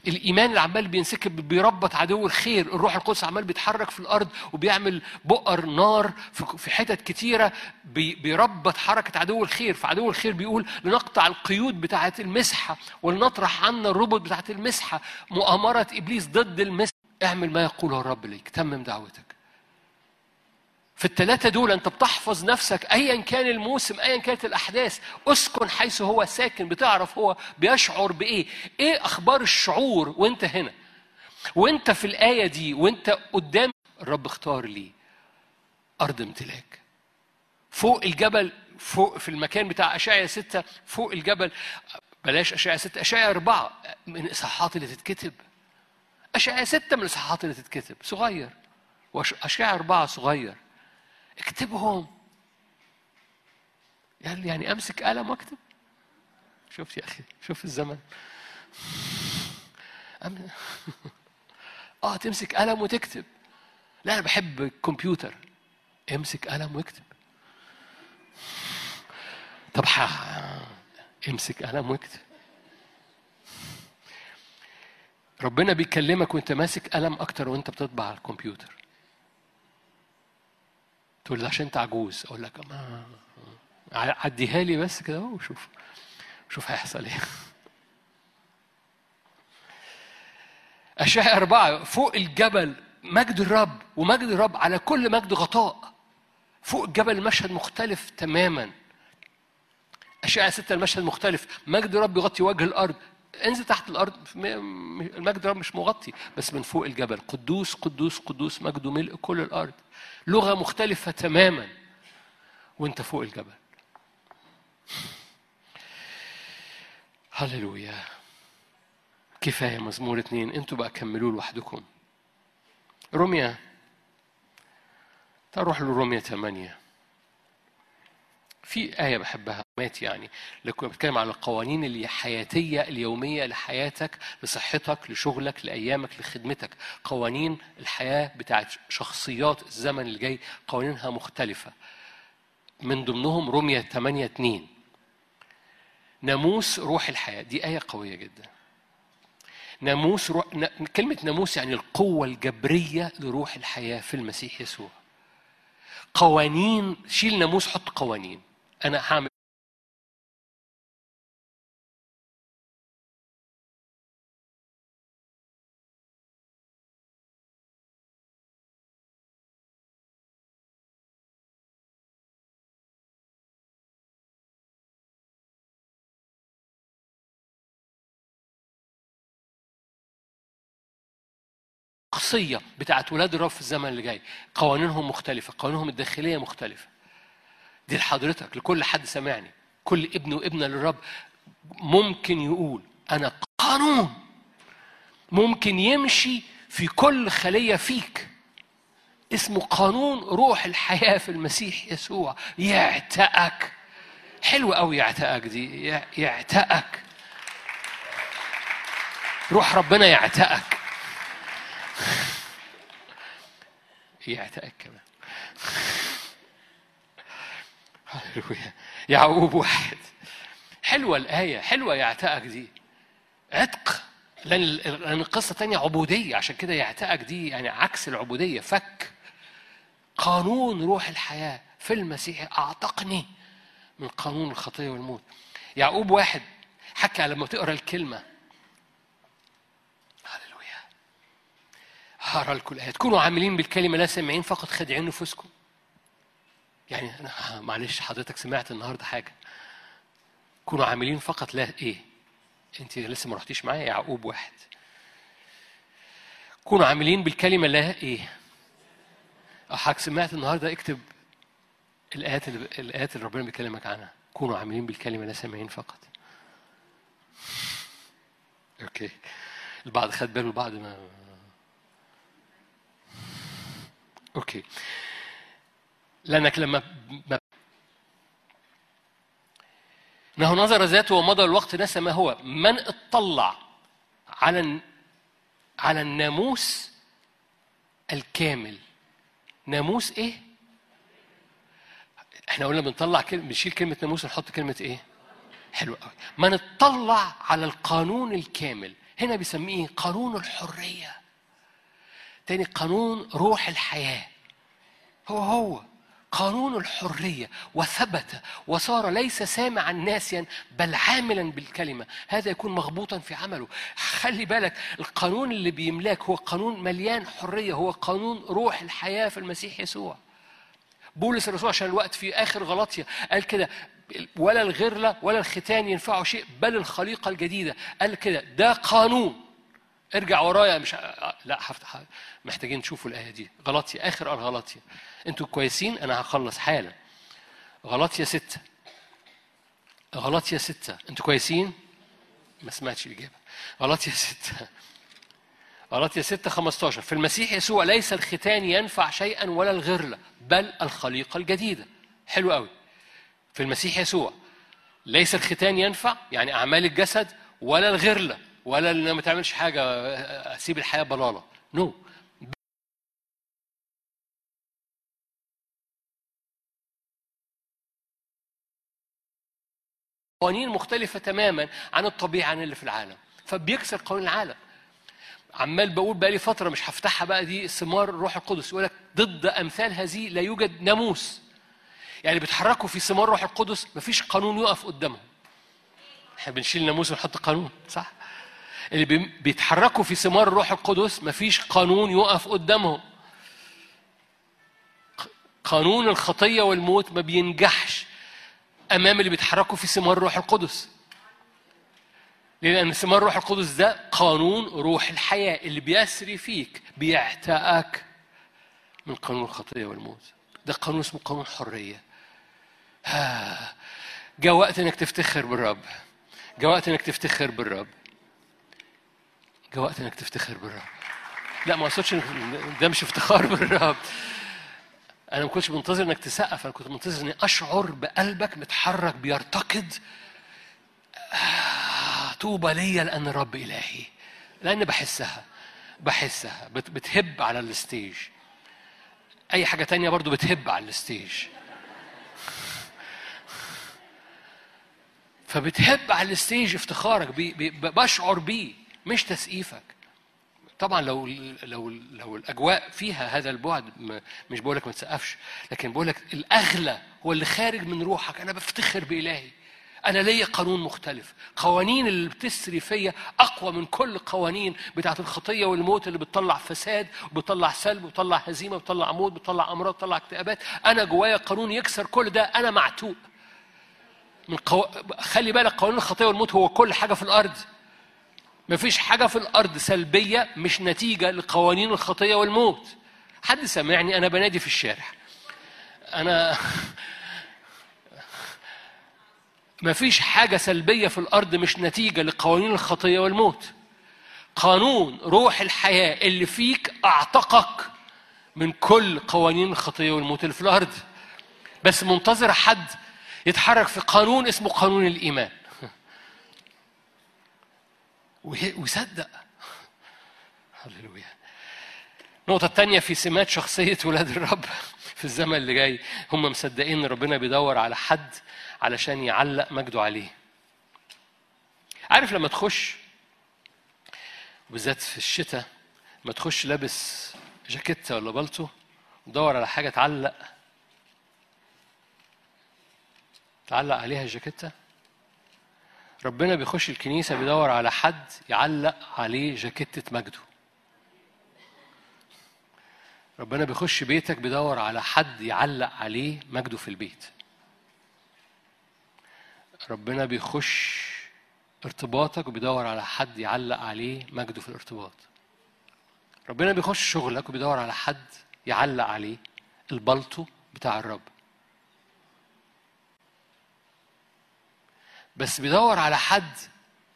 الإيمان اللي عمال بينسكب بيربط عدو الخير، الروح القدس عمال بيتحرك في الأرض وبيعمل بؤر نار في حتت كتيرة بيربط حركة عدو الخير. فعدو الخير بيقول لنقطع القيود بتاعة المسحة ولنطرح عنا الربط بتاعة المسحة، مؤامرة إبليس ضد المسحة. اعمل ما يقوله الرب ليك، تمم دعوتك. في ال3 دول انت بتحفظ نفسك ايا كان الموسم، ايا كانت الاحداث. اسكن حيث هو ساكن، بتعرف هو بيشعر بايه، ايه اخبار الشعور وانت هنا، وانت في الايه دي، وانت قدام الرب. اختار لي ارض امتلاك فوق الجبل، فوق في المكان بتاع اشعياء 6، فوق الجبل. بلاش اشعياء 6، اشعياء 4 من اصحاحات اللي تتكتب، اشعياء 6 من الاصحاحات اللي تتكتب صغير، واشعياء 4 صغير. اكتبهم. يعني امسك قلم واكتب. شوف يا اخي، شوف الزمن. تمسك قلم وتكتب. لا انا بحب الكمبيوتر. امسك قلم واكتب. طب امسك قلم واكتب. ربنا بيكلمك وانت ماسك قلم اكتر وانت بتطبع على الكمبيوتر. تقول لي عشان انت عجوز، اقول لك ما عديها لي بس كده وشوف هيحصل ايه. اشعياء 4 فوق الجبل، مجد الرب، ومجد الرب على كل مجد غطاء. فوق الجبل المشهد مختلف تماما. اشعياء 6 المشهد مختلف، مجد الرب يغطي وجه الارض. انزل تحت الارض، المجد الرب مش مغطي، بس من فوق الجبل قدوس قدوس قدوس مجده ملء كل الارض. لغه مختلفه تماما وانت فوق الجبل. هللويا. كفايه مزمور 2، انتوا بقى كملوه لوحدكم. روميا، تروح لروميا 8. في آية بحبها مات، لكن بتكلم على القوانين الحياتية اليومية لحياتك، لصحتك، لشغلك، لأيامك، لخدمتك. قوانين الحياة بتاعت شخصيات الزمن الجاي قوانينها مختلفة، من ضمنهم رومية 8:2. ناموس روح الحياة، دي آية قوية جدا. ناموس روح، كلمة ناموس القوة الجبرية لروح الحياة في المسيح يسوع. قوانين، شيل ناموس حط قوانين. أنا هعمل الشخصية بتاعت ولاد الرب في الزمن اللي جاي. قوانينهم مختلفة، قوانينهم الداخلية مختلفة. دي لحضرتك، لكل حد سمعني، كل ابن وابنة للرب ممكن يقول أنا قانون ممكن يمشي في كل خلية فيك، اسمه قانون روح الحياة في المسيح يسوع. يعتقك، حلو قوي يعتقك دي، يعتقك روح ربنا، يعتقك كمان. هللويا. يعقوب واحد، حلوة الآية، حلوة يعتقك دي، عتق، لأن القصة تانية عبودية، عشان كده يعتقك دي يعني عكس العبودية، فك. قانون روح الحياة في المسيح أعتقني من قانون الخطية والموت. يعقوب واحد حكى لما تقرأ الكلمة، هللويا، هقرأ لكم الآية، تكونوا عاملين بالكلمة لا سامعين فقط خادعين نفوسكم. يعني أنا معلش حضرتك سمعت النهاردة حاجة، كونوا عاملين فقط لا إيه؟ أنت لسه ما رحتيش معايا يعقوب واحد. كونوا عاملين بالكلمة لا إيه؟ حضرتك سمعت النهاردة، اكتب الآيات اللي ربنا بيكلمك عنها. كونوا عاملين بالكلمة لا سامعين فقط. أوكي، البعض خد باله، البعض ما. أوكي، لأنك لما إنه نظر ذاته ومضى الوقت نسى ما هو. من اطلع على الناموس الكامل، ناموس إيه؟ إحنا قلنا بنطلع بنشيل كلمة ناموس ونحط كلمة إيه؟ حلو قوي. من اطلع على القانون الكامل، هنا بيسميه قانون الحرية. تاني قانون روح الحياة، هو قانون الحرية، وثبت وصار ليس سامعا ناسيا بل عاملا بالكلمة. هذا يكون مغبوطا في عمله. خلي بالك، القانون اللي بيملاك هو قانون مليان حرية، هو قانون روح الحياة في المسيح يسوع. بولس الرسول عشان الوقت في آخر غلطية قال كده، ولا الغرلة ولا الختان ينفعوا شيء بل الخليقة الجديدة. قال كده ده قانون. ارجع ورايا، مش لا هفتح، محتاجين تشوفوا الآية دي. غلطية، آخر غلطية، انتوا كويسين؟ أنا هخلص حالا. غلطية ستة، انتوا كويسين؟ ما سمعتش الإجابة. غلطية ستة 15، في المسيح يسوع ليس الختان ينفع شيئا ولا الغرلة بل الخليقة الجديدة. حلو قوي. في المسيح يسوع ليس الختان ينفع، يعني أعمال الجسد، ولا الغرلة، ولا اللي ما تعملش حاجة أسيب الحياة بلالة. نو. قوانين مختلفة تماما عن الطبيعة، عن اللي في العالم، فبيكسر قوانين العالم. عمال بقول بقى لي فترة، مش هفتحها بقى، دي ثمار الروح القدس. يقول لك ضد أمثال هذه لا يوجد ناموس. يعني بيتحركوا في ثمار الروح القدس، مفيش قانون يقف قدامهم. احنا بنشيل ناموس ونحط قانون، صح؟ اللي بيتحركوا في ثمار الروح القدس مفيش قانون يقف قدامهم. قانون الخطية والموت ما بينجحش أمام اللي بيتحركوا في ثمار الروح القدس، لأن ثمار الروح القدس ده قانون روح الحياة اللي بيسري فيك، بيعتقك من قانون الخطية والموت. ده قانون اسمه قانون حرية. جاء وقت إنك تفتخر بالرب، جاء وقت انك تفتخر بالرب. لا، ما اقصدش ده مش افتخار بالرب. انا ما كنتش منتظر انك تسقف، انا كنت منتظر اني اشعر بقلبك متحرك بيرتقد. طوبى ليا لان الرب الهي، لان بحسها بتهب على الستيج. اي حاجه تانية برضو بتهب على الستيج، فبتهب على الستيج افتخارك، بشعر بيه، مش تسقيفك. طبعا لو الاجواء فيها هذا البعد، مش بقولك ما تسقفش، لكن بقولك الاغلى هو اللي خارج من روحك. انا بفتخر بالهي، انا ليا قانون مختلف. قوانين اللي بتسري فيا اقوى من كل قوانين بتاعه الخطيه والموت، اللي بتطلع فساد وبتطلع سلب وبتطلع هزيمه وبتطلع موت وبتطلع امراض وبتطلع اكتئابات. انا جوايا قانون يكسر كل ده. انا معتوق من خلي بالك، قانون الخطية والموت هو كل حاجة في الأرض. مفيش حاجة في الأرض سلبية مش نتيجة لقوانين الخطية والموت. حد سامعني؟ أنا بنادي في الشارع. أنا مفيش حاجة سلبية في الأرض مش نتيجة لقوانين الخطية والموت. قانون روح الحياة اللي فيك أعتقك من كل قوانين الخطية والموت اللي في الأرض، بس منتظر حد يتحرك في قانون اسمه قانون الإيمان ويصدق. هللويا. النقطة الثانية في سمات شخصية ولاد الرب في الزمن اللي جاي، هم مصدقين ان ربنا بيدور على حد علشان يعلق مجده عليه. عارف لما تخش بالذات في الشتاء، ما تخش لابس جاكيتة ولا بلطو ودور على حاجة تعلق عليها الجاكيتة. ربنا بيخش الكنيسة بيدور على حد يعلق عليه جاكيتة مجده. ربنا بيخش بيتك بيدور على حد يعلق عليه مجده في البيت. ربنا بيخش ارتباطك وبيدور على حد يعلق عليه مجده في الارتباط. ربنا بيخش شغلك وبيدور على حد يعلق عليه البلطو بتاع الرب، بس بيدور على حد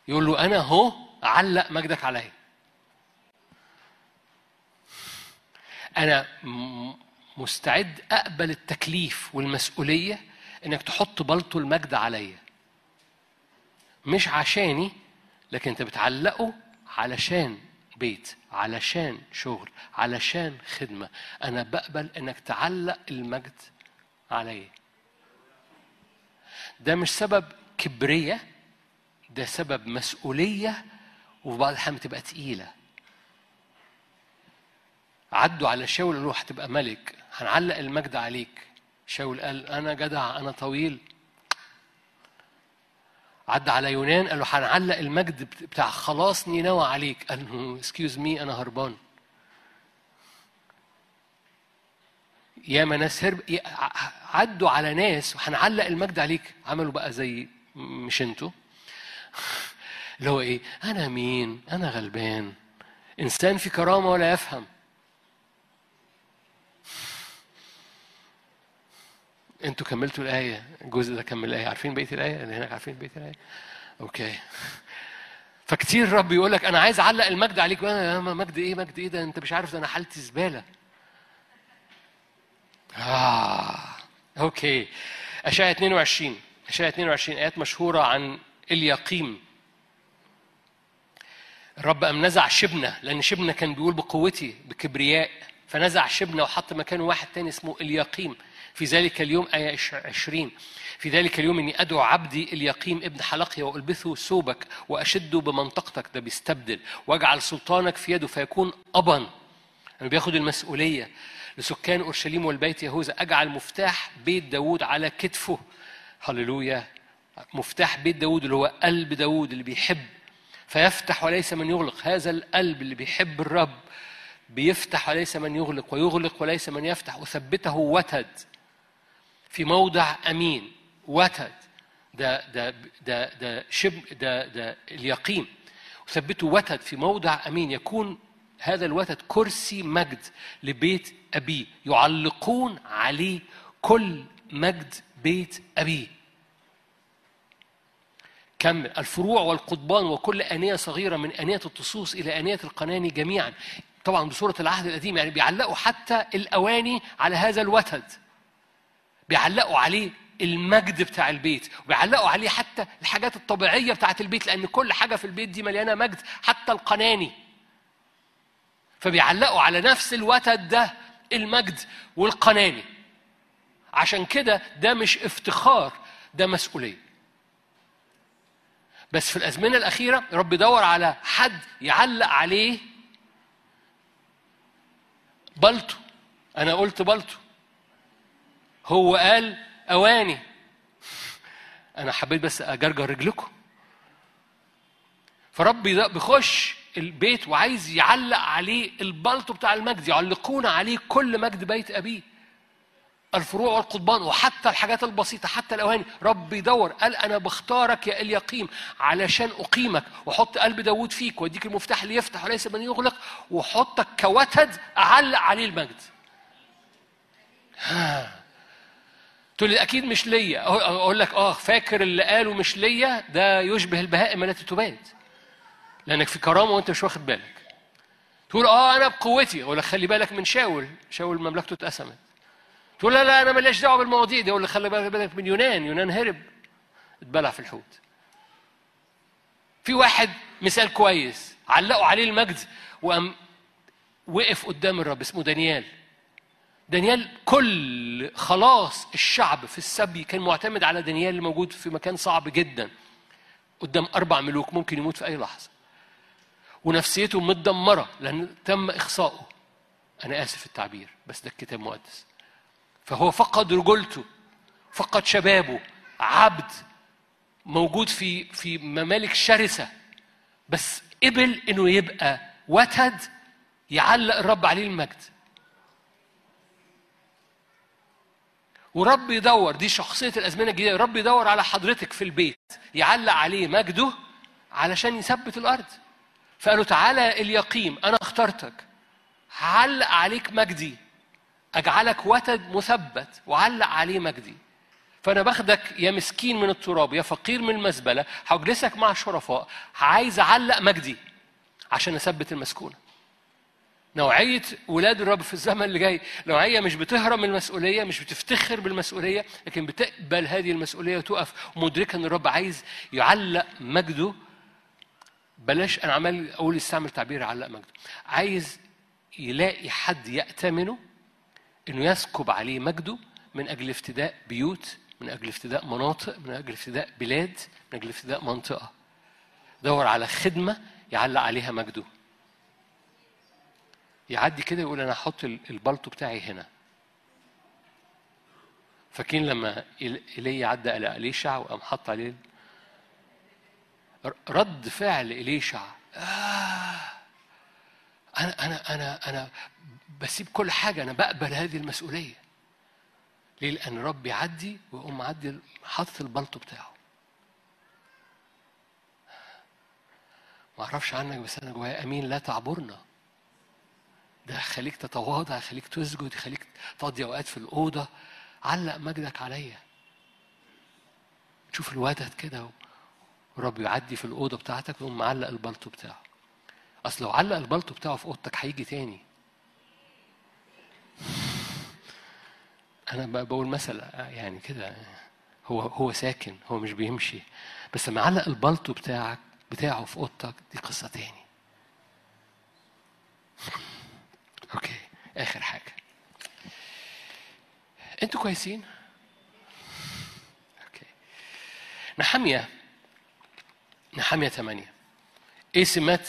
يقول له أنا هو علق مجدك عليه. أنا مستعد أقبل التكليف والمسؤولية إنك تحط بلطو المجد عليا، مش عشاني، لكن أنت بتعلقه علشان بيت، علشان شغل، علشان خدمة. أنا بقبل إنك تعلق المجد عليا. ده مش سبب كبرية، ده سبب مسؤولية، وفي بعض الأحيان تبقى تقيلة. عدوا على شاول قالوا هتبقى ملك، هنعلق المجد عليك. شاول قال أنا جدع، أنا طويل. عدى على يونان قالوا هنعلق المجد بتاع خلاص نينوى عليك، قال excuse me أنا هربان. يا ما ناس هرب، عدوا على ناس وهنعلق المجد عليك، عملوا بقى زي مش انتوا اللي هو ايه، انا مين، انا غلبان، انسان في كرامه ولا يفهم، انتوا كملتوا الايه، الجزء ده كمل الايه، عارفين بقيه الايه اللي هناك، عارفين بقيه الايه، اوكي. فكتير رب يقول لك انا عايز اعلق المجد عليك، وانا مجد ايه، مجد ايه ده، انت مش عارف ده انا حالتي زباله. اوكي. اشعياء 22 آيات مشهورة عن اليقيم. الرب قام نزع شبنة، لأن شبنة كان بيقول بقوتي بكبرياء، فنزع شبنة وحط مكانه واحد تاني اسمه اليقيم. في ذلك اليوم آية 20، في ذلك اليوم إني أدعو عبدي اليقيم ابن حلقيا وألبثه ثوبك وأشده بمنطقتك، ده بيستبدل، وأجعل سلطانك في يده فيكون أبا، أنا يعني بياخد المسؤولية لسكان أورشليم والبيت يهوذا، أجعل مفتاح بيت داود على كتفه. هللويا. مفتاح بيت داود اللي هو قلب داود اللي بيحب، فيفتح وليس من يغلق. هذا القلب اللي بيحب الرب بيفتح وليس من يغلق، ويغلق وليس من يفتح. وثبته وتد في موضع أمين. وتد ده ده ده ده شب ده ده اليقين. وثبته وتد في موضع أمين، يكون هذا الوتد كرسي مجد لبيت أبي، يعلقون عليه كل مجد بيت أبيه. كمل. الفروع والقضبان وكل آنية صغيرة من آنية الطصوص إلى آنية القناني جميعا، طبعا بصورة العهد القديم، يعني بيعلقوا حتى الأواني على هذا الوتد، بيعلقوا عليه المجد بتاع البيت، وبيعلقوا عليه حتى الحاجات الطبيعية بتاعت البيت، لأن كل حاجة في البيت دي مليانة مجد، حتى القناني، فبيعلقوا على نفس الوتد ده المجد والقناني. عشان كده ده مش افتخار، ده مسؤولية. بس في الأزمنة الأخيرة رب يدور على حد يعلق عليه بلطو. أنا قلت بلطو، هو قال أواني، أنا حبيت بس أجرجر رجلكم. فرب بيخش البيت وعايز يعلق عليه البلطو بتاع المجد، يعلقون عليه كل مجد بيت أبيه. الفروع والقضبان وحتى الحاجات البسيطة حتى الأواني. رب يدور، قال أنا بختارك يا اليقيم علشان أقيمك وحط قلب داود فيك واديك المفتاح اللي يفتح وليس من يغلق وحطك كوتد أعلق عليه المجد. تقول لي أكيد مش ليا، أقول لك فاكر اللي قالوا مش ليا ده يشبه البهائم التي تباد لأنك في كرامة وأنت مش واخد بالك. تقول أنا بقوتي، أقول لك خلي بالك من شاول مملكته اتقسمت. تقول لا أنا ماليش دعوة بالمواضيع دي، أقول لك خلي بالك من يونان هرب اتبلع في الحوت. في واحد مثال كويس علقوا عليه المجد وقام وقف قدام الرب اسمه دانيال كل خلاص الشعب في السبي كان معتمد على دانيال اللي موجود في مكان صعب جدا قدام 4 ملوك ممكن يموت في أي لحظة ونفسيته متدمرة لأن تم إخصائه. أنا آسف التعبير بس ده الكتاب المقدس. فهو فقد رجولته، فقد شبابه، عبد موجود في ممالك شرسة بس قبل إنه يبقى وتد يعلق الرب عليه المجد. ورب يدور، دي شخصية الأزمنة الجديدة، رب يدور على حضرتك في البيت يعلق عليه مجده علشان يثبت الأرض. فقالوا تعالى اليقيم أنا اخترتك هعلق عليك مجدي أجعلك وتد مثبت وعلق عليه مجدي. فأنا باخدك يا مسكين من التراب يا فقير من المزبلة هجلسك مع الشرفاء، عايز أعلق مجدي عشان أثبت المسكونة. نوعية ولاد الرب في الزمن اللي جاي نوعية مش بتهرم المسؤولية، مش بتفتخر بالمسؤولية، لكن بتقبل هذه المسؤولية وتقف مدركة أن الرب عايز يعلق مجده. بلاش أنا عمال أقول استعمل تعبير علق مجده، عايز يلاقي حد يأتمنه إنه يسكب عليه مجده من أجل افتداء بيوت، من أجل افتداء مناطق، من أجل افتداء بلاد، من أجل افتداء منطقة. دور على خدمة يعلق عليها مجده. يعدي كده يقول أنا هحط البلطو بتاعي هنا. فاكرين لما إيليا عدى على إليشع وقام حط عليه رد فعل إليشع أنا أنا أنا أنا بسيب كل حاجة، أنا بقبل هذه المسؤولية. ليه؟ لأن ربي يعدي ويقوم عدي حاطط البلطو بتاعه. ما أعرفش عنك بس أنا جوايا أمين لا تعبرنا. ده خليك تتواضع، خليك تسجد، خليك تقضي أوقات في الأوضة. علق مجدك عليا. تشوف الوتد كده ورب يعدي في الأوضة بتاعتك ويقوم معلق البلطو بتاعه. أصل لو علق البلطو بتاعه في أوضتك هيجي تاني. أنا بقول مثلا يعني كده، هو ساكن، هو مش بيمشي، بس لما علق البلطو بتاعه في أوضتك دي قصة تاني. أوكي، آخر حاجة. أنتوا كويسين؟ أوكي. نحمية 8. إيه سمات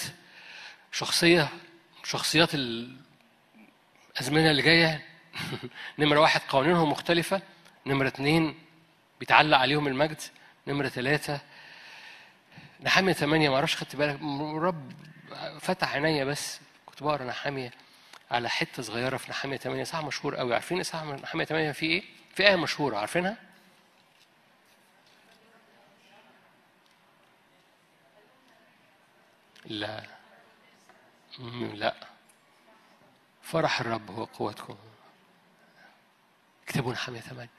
شخصيات الأزمنة اللي جاية؟ 1 قوانينهم مختلفة. 2 بيتعلق عليهم المجد. 3 نحمية 8. ما أعرفش خدت بالك، رب فتح عينيا بس كنت بقرا نحمية على حتة صغيرة في نحمية 8. إصحاح مشهور قوي. عارفين إصحاح نحمية 8 فيه إيه؟ في آية مشهورة عارفينها؟ لا فرح الرب هو قوتكم. اكتبوا نحمية 8.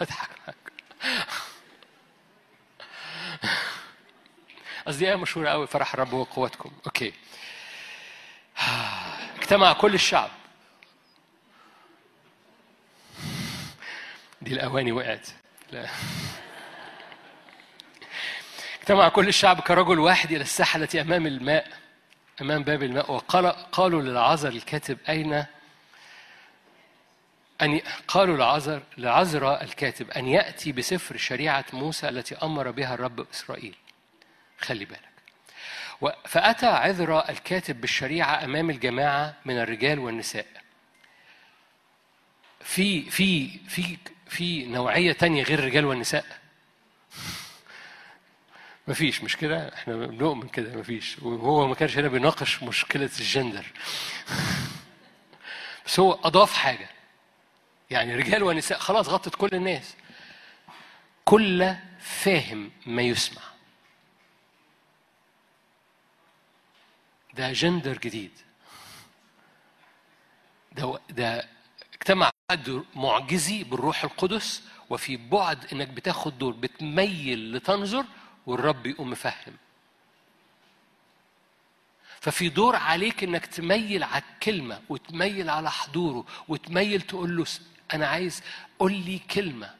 أضحك معاك. قصدي آية مشهورة قوي، فرح الرب هو قوتكم. أوكي. اجتمع كل الشعب. دي الأواني وقعت. لا. اجتمع كل الشعب كرجل واحد إلى الساحة التي أمام الماء، أمام باب الماء، وقالوا للعازر الكاتب أين أن قالوا لعازر الكاتب أن يأتي بسفر شريعة موسى التي أمر بها الرب إسرائيل. خلي بالك. فأتى عذرا الكاتب بالشريعة أمام الجماعة من الرجال والنساء. في نوعية تانية غير الرجال والنساء. مفيش مش كده، احنا بنؤمن كده مفيش، وهو ما كانش هنا بيناقش مشكلة الجندر. بس هو أضاف حاجة، يعني رجال ونساء خلاص غطت كل الناس. كل فاهم ما يسمع، ده جندر جديد، ده اجتمع عقد معجزي بالروح القدس، وفي بعد انك بتاخد دور بتميل لتنظر والرب يقوم مفهم. ففي دور عليك انك تميل على الكلمة وتميل على حضوره وتميل تقول له انا عايز قول لي كلمة.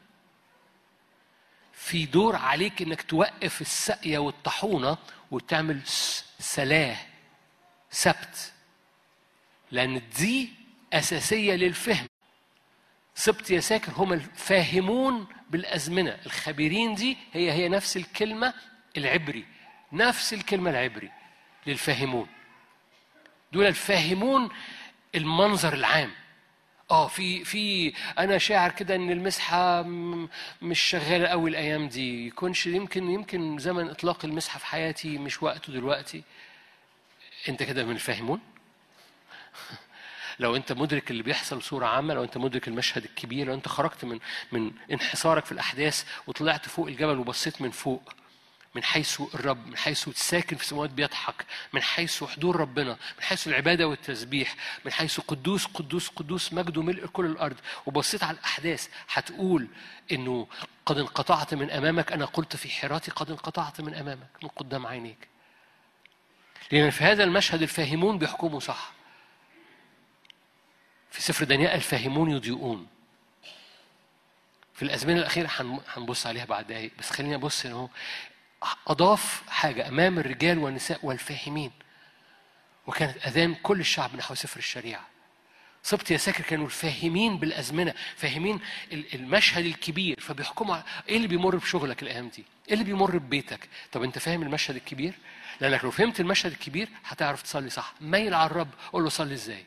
في دور عليك انك توقف السقية والطحونة وتعمل سلاه سبت، لان دي اساسية للفهم. سبت يا ساكر هم الفاهمون بالازمنة، الخبيرين دي هي نفس الكلمة العبري، نفس الكلمة العبري للفاهمون، دول الفاهمون المنظر العام. في انا شاعر كده ان المسحه مش شغاله قوي الايام دي، يكونش يمكن زمن اطلاق المسحه في حياتي مش وقته دلوقتي. انت كده من الفاهمون لو انت مدرك اللي بيحصل بصوره عامه، لو انت مدرك المشهد الكبير، لو انت خرجت من انحصارك في الاحداث وطلعت فوق الجبل وبصيت من فوق، من حيث الرب، من حيث الساكن في السماوات بيضحك، من حيث حضور ربنا، من حيث العبادة والتسبيح، من حيث قدوس قدوس قدوس مجده ملء كل الأرض، وبصيت على الأحداث، هتقول إنه قد انقطعت من أمامك. أنا قلت في حيرتي قد انقطعت من أمامك، من قدام عينيك. لأن في هذا المشهد الفاهمون بيحكموا صح. في سفر دانيال الفاهمون يضيئون. في الأزمنة الأخيرة هنبص عليها بعد دقايق، بس خلينا نبص إنه أضاف حاجة أمام الرجال والنساء والفاهمين، وكانت أذان كل الشعب نحو سفر الشريعة. سبط يا ساكر كانوا الفاهمين بالأزمنة، فاهمين المشهد الكبير، فبيحكموا على إيه اللي بيمر بشغلك الأيام دي، إيه اللي بيمر ببيتك. طب أنت فاهم المشهد الكبير؟ لأنك لو فهمت المشهد الكبير هتعرف تصلي صح. ميل على الرب، قول له صلي إزاي،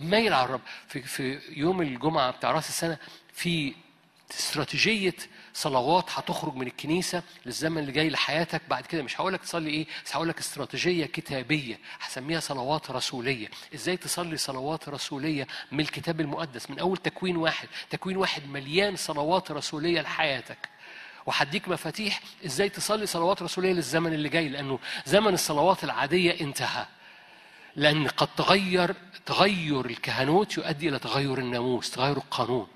ميل على الرب. في يوم الجمعة بتاع رأس السنة في استراتيجية صلوات هتخرج من الكنيسة للزمن اللي جاي لحياتك بعد كده. مش هقولك تصلي ايه، بس هقولك استراتيجية كتابية هسميها صلوات رسولية. ازاي تصلي صلوات رسولية من الكتاب المقدس، من اول تكوين واحد مليان صلوات رسولية لحياتك، وهديك مفاتيح ازاي تصلي صلوات رسولية للزمن اللي جاي، لانه زمن الصلوات العادية انتهى. لان قد تغير الكهنوت يؤدي الى تغير الناموس، تغير القانون.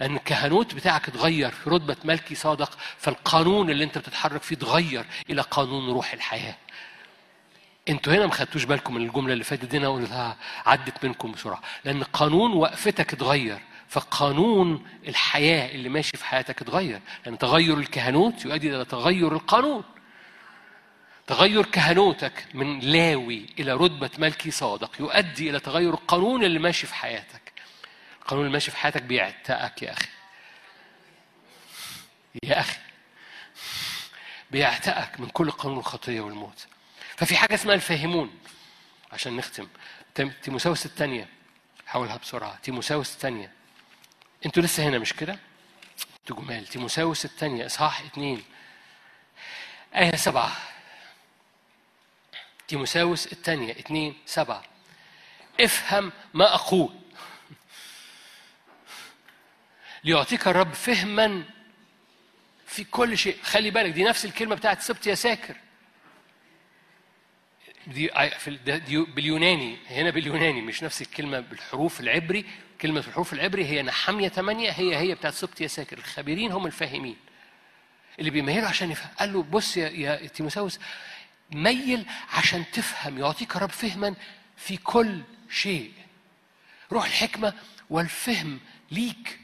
لأن الكهنوت بتاعك اتغير في رتبة ملكي صادق، فالقانون اللي انت بتتحرك فيه اتغير إلى قانون روح الحياة. انتوا هنا ما خدتوش بالكم من الجملة اللي فاتت دي، انا قلتها عدت منكم بسرعة. لأن قانون وقفتك اتغير، فقانون الحياة اللي ماشي في حياتك اتغير، لأن تغير الكهنوت يؤدي إلى تغير القانون. تغير كهنوتك من لاوي إلى رتبة ملكي صادق يؤدي إلى تغير القانون اللي ماشي في حياتك. القانون اللي ماشي في حياتك بيعتقك يا أخي بيعتقك من كل قانون الخطية والموت. ففي حاجة اسمها الفاهمون. عشان نختم تيموثاوس الثانية، حاولها بسرعة. تيموثاوس الثانية، انتوا لسه هنا مش كده؟ انتوا جمال. تيموثاوس الثانية إصحاح 2 آية 7. تيموثاوس الثانية 2:7. افهم ما أقول ليعطيك الرب فهما في كل شيء. خلي بالك دي نفس الكلمة بتاعت سبت يا ساكر، دي باليوناني، هنا باليوناني مش نفس الكلمة بالحروف العبري. كلمة الحروف العبري هي نحمية 8، هي بتاعت سبت يا ساكر. الخبيرين هم الفاهمين اللي بيميلوا عشان يفهم. قال له بص يا تيموثاوس، ميل عشان تفهم. يعطيك الرب فهما في كل شيء، روح الحكمة والفهم ليك.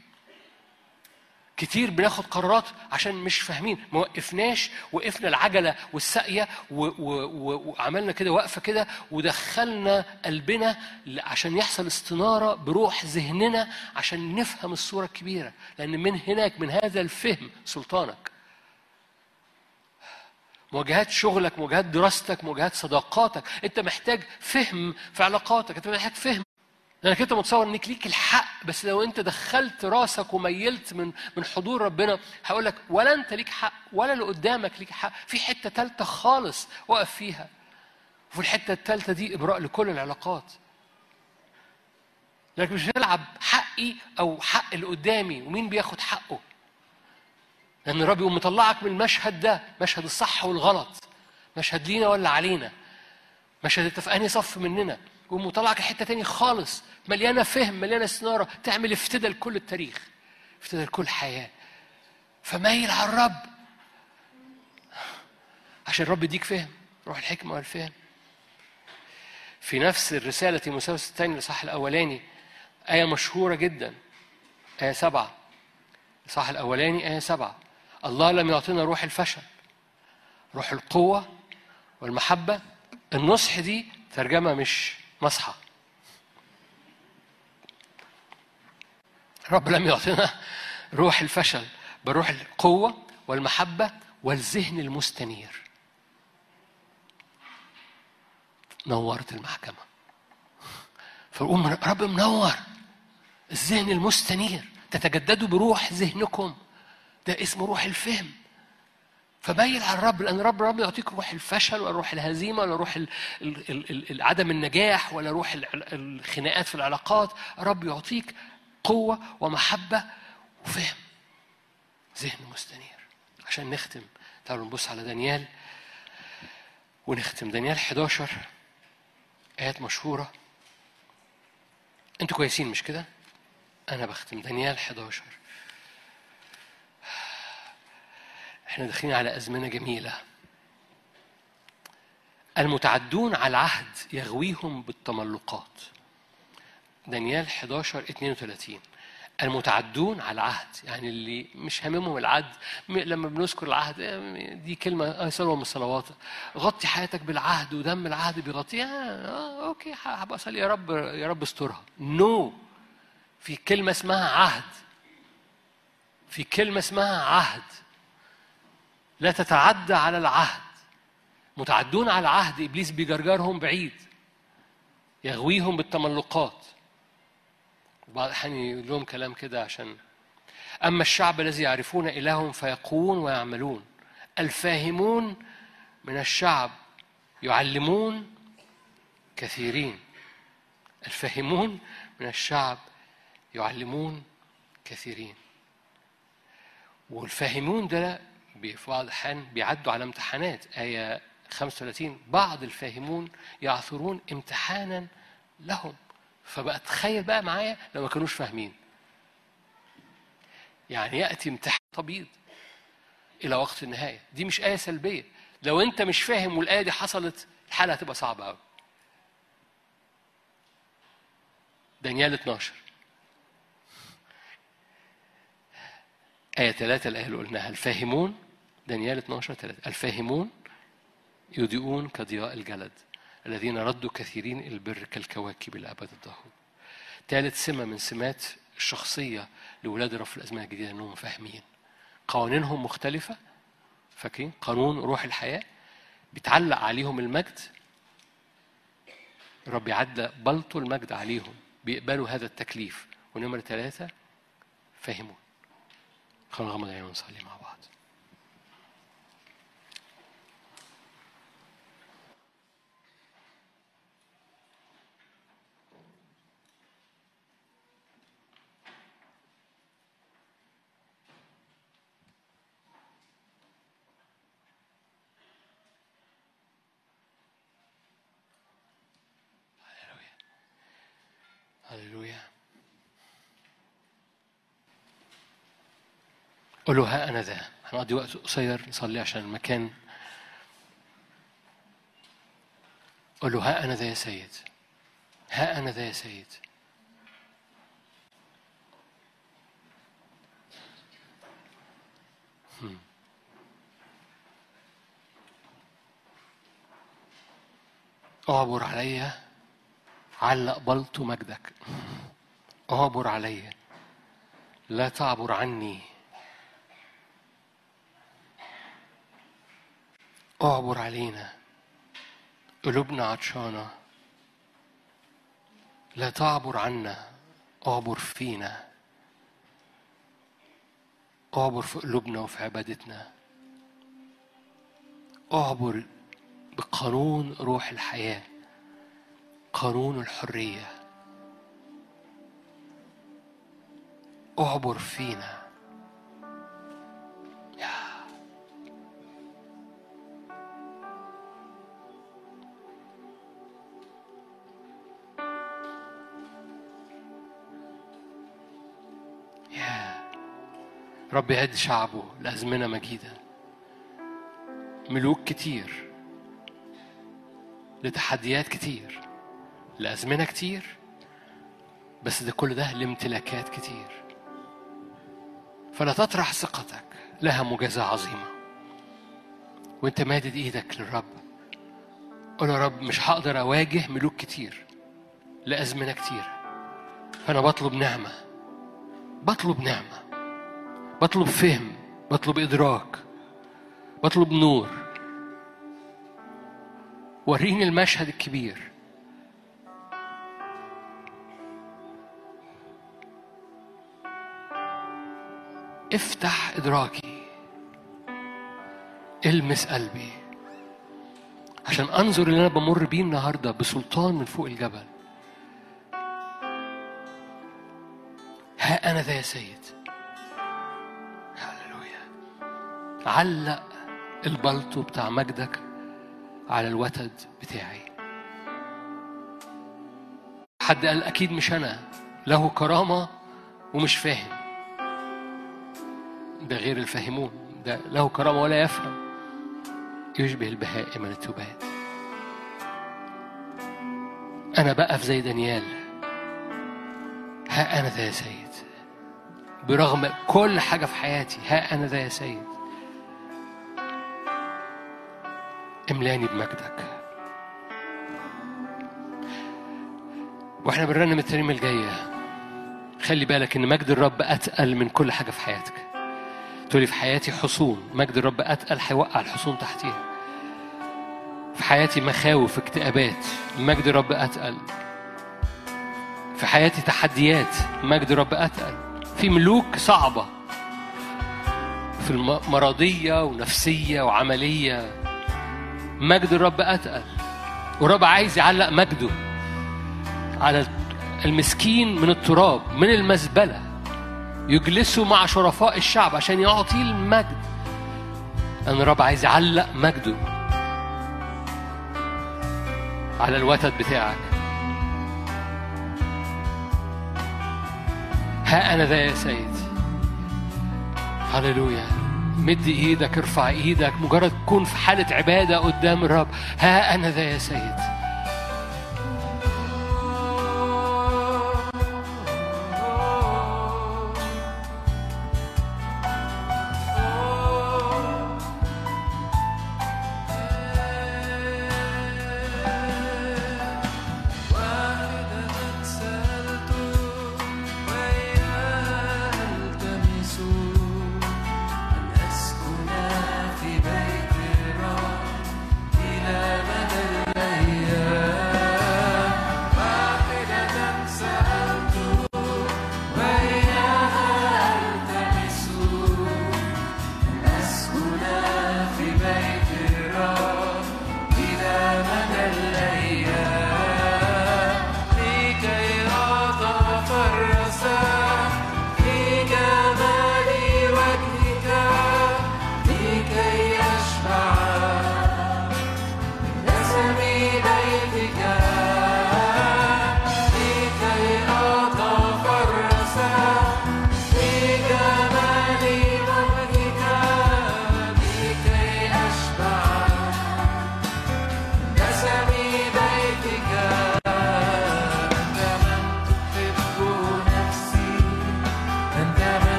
كتير بناخد قرارات عشان مش فاهمين، ما وقفناش، وقفنا العجلة والسقية وعملنا كده وقفة كده، ودخلنا قلبنا عشان يحصل استنارة بروح ذهننا عشان نفهم الصورة الكبيرة. لأن من هناك، من هذا الفهم، سلطانك، مواجهات شغلك، مواجهات دراستك، مواجهات صداقاتك. انت محتاج فهم في علاقاتك، انت محتاج فهم. لأنك أنت متصور إنك ليك الحق، بس لو أنت دخلت راسك وميلت من حضور ربنا، هقول لك ولا أنت ليك حق ولا اللي قدامك ليك حق. في حتة تالتة خالص وقف فيها، وفي الحتة التالتة دي إبراء لكل العلاقات. لكن مش هنلعب حقي أو حق اللي قدامي ومين بياخد حقه. لأن الرب يقوم مطلعك من المشهد ده، مشهد الصح والغلط، مشهد لينا ولا علينا، مشهد انت في انهي صف مننا، يقوم مطلعك حتة تاني خالص مليانة فهم مليانة سنارة، تعمل افتدى لكل التاريخ، افتدى لكل حياة. فميل على الرب عشان الرب يديك فهم، روح الحكمة والفهم. في نفس الرسالة تيموثاوس الثاني الإصحاح الأولاني آية مشهورة جدا، آية 7، الإصحاح الأولاني آية 7: الله لم يعطينا روح الفشل، روح القوة والمحبة. النصح دي ترجمة مش مصحة. رب لم يعطينا روح الفشل، بل روح القوة والمحبة والذهن المستنير. نورت المحكمة، فقوم رب منور الذهن المستنير، تتجددوا بروح ذهنكم، ده اسمه روح الفهم. فميل على الرب، لأن الرب يعطيك روح الفشل ولا روح الهزيمة ولا روح عدم النجاح ولا روح الخناقات في العلاقات. الرب يعطيك قوة ومحبة وفهم، ذهن مستنير. عشان نختم تعالوا نبص على دانيال ونختم. دانيال 11 آيات مشهورة، انتوا كويسين مش كده؟ أنا بختم دانيال 11. احنا داخلين على أزمنة جميلة. المتعدون على العهد يغويهم بالتملقات. دانيال 11:32. المتعدون على العهد، يعني اللي مش هاممهم العهد. لما بنذكر العهد دي كلمة صلوة من الصلوات، غطي حياتك بالعهد ودم العهد بيغطيها. اوكي هبقى اصلي يا رب يا رب استرها. نو، في كلمة اسمها عهد، في كلمة اسمها عهد. لا تتعدى على العهد. متعدون على العهد إبليس بيجرجرهم بعيد، يغويهم بالتملقات. وبعض الأحيان يقول لهم كلام كده عشان: أما الشعب الذي يعرفون إلههم فيقوون ويعملون، الفاهمون من الشعب يعلمون كثيرين. الفاهمون من الشعب يعلمون كثيرين. والفاهمون ده في بعض الأحيان بيعدوا على امتحانات. آية 35: بعض الفاهمون يعثرون امتحانا لهم. فبقى تخيل بقى معايا لو ما كانوش فاهمين، يعني يأتي امتحان طبيب إلى وقت النهاية. دي مش آية سلبية، لو أنت مش فاهم والآية دي حصلت الحالة هتبقى صعبة قوي. دانيال 12 آية 3، الآية اللي قلناها. الفاهمون، دانيال 12:3: الفاهمون يضيئون كضياء الجلد، الذين ردوا كثيرين البر كالكواكب إلى أبد الدهور. ثالث سمة من سمات الشخصية لولاد الرب في الأزمنة الجديدة أنهم فاهمين. قوانينهم مختلفة، فاكرين قانون روح الحياة بيتعلق عليهم المجد، الرب يعدى بلطو المجد عليهم، بيقبلوا هذا التكليف. ونمرة 3: فاهمون. خلونا نغمض عينينا ونصلي مع بعض. قولوا ها أنا ذا. هنقضي وقت قصير نصلي عشان المكان. قولوا ها أنا ذا يا سيد، ها أنا ذا يا سيد. أعبر عليا، علق بلطو مجدك. أعبر عليا، لا تعبر عني. أعبر علينا، قلوبنا عطشانة، لا تعبر عنا، أعبر فينا، أعبر في قلوبنا وفي عبادتنا، أعبر بقانون روح الحياة، قانون الحرية، اعبر فينا. رب يهدي شعبه لأزمنة مجيدة، ملوك كتير، لتحديات كتير، لأزمنة كتير، بس ده كل ده لامتلاكات كتير. فلا تطرح ثقتك، لها مجازة عظيمة. وانت مادد ايدك للرب قول يا رب مش هقدر اواجه ملوك كتير لأزمنة كتير، فأنا بطلب نعمة، بطلب نعمة، بطلب فهم، بطلب إدراك، بطلب نور. وريني المشهد الكبير. افتح إدراكي، المس قلبي، عشان أنظر اللي أنا بمر بيه النهاردة بسلطان من فوق الجبل. ها أنا ذا يا سيد. علق البلطو بتاع مجدك على الوتد بتاعي. حد قال أكيد مش أنا، له كرامة ومش فاهم. ده غير الفاهمون، ده له كرامة ولا يفهم، يشبه البهائم من التوبات. أنا بقف زي دانيال، ها أنا ذا يا سيد، برغم كل حاجة في حياتي، ها أنا ذا يا سيد، املاني بمجدك. واحنا بنرنم الترنيمه الجايه خلي بالك ان مجد الرب اتقل من كل حاجه في حياتك. تقولي في حياتي حصون، مجد الرب اتقل، هيوقع الحصون تحتيها. في حياتي مخاوف، اكتئابات، مجد الرب اتقل. في حياتي تحديات، مجد الرب اتقل. في ملوك صعبه، في المرضيه ونفسيه وعمليه، مجد الرب أتقل. والرب عايز يعلق مجده على المسكين من التراب، من المزبلة، يجلسوا مع شرفاء الشعب عشان يعطيه المجد. أن الرب عايز يعلق مجده على الوتد بتاعك. ها أنا ذا يا سيد. هللويا. مد ايدك، ارفع ايدك، مجرد تكون في حالة عبادة قدام الرب. ها انا ذا يا سيد.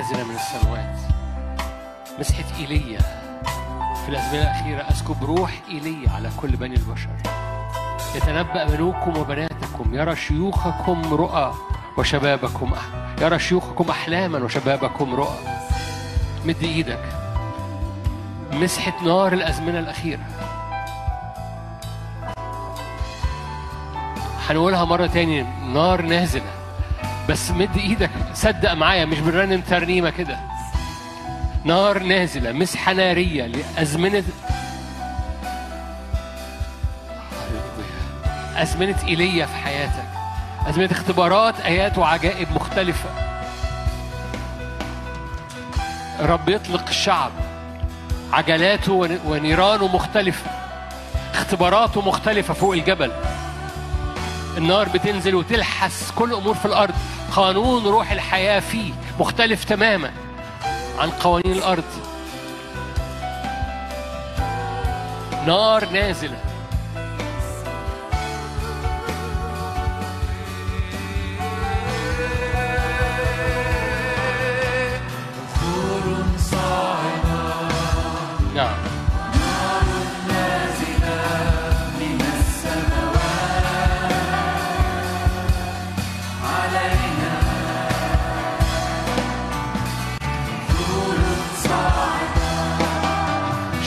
نازلة من السماوات. مسحة إيليا في الأزمنة الأخيرة. أسكب روح إيليا على كل بني البشر. يتنبأ بنوكم وبناتكم، يرى شيوخكم رؤى وشبابكم يرى شيوخكم أحلاما وشبابكم رؤى. مد إيدك. مسحة نار الأزمنة الأخيرة. هنقولها مرة تاني، نار نازلة. بس مد إيدك، صدق معايا، مش بنرنم ترنيمة كده. نار نازلة، مسحة نارية لأزمنة إيليا في حياتك. أزمنة اختبارات، آيات وعجائب مختلفة. رب يطلق الشعب، عجلاته ونيرانه مختلفة، اختباراته مختلفة فوق الجبل. النار بتنزل وتلحس كل أمور في الأرض. قانون روح الحياة فيه مختلف تماما عن قوانين الأرض. نار نازلة. نعم.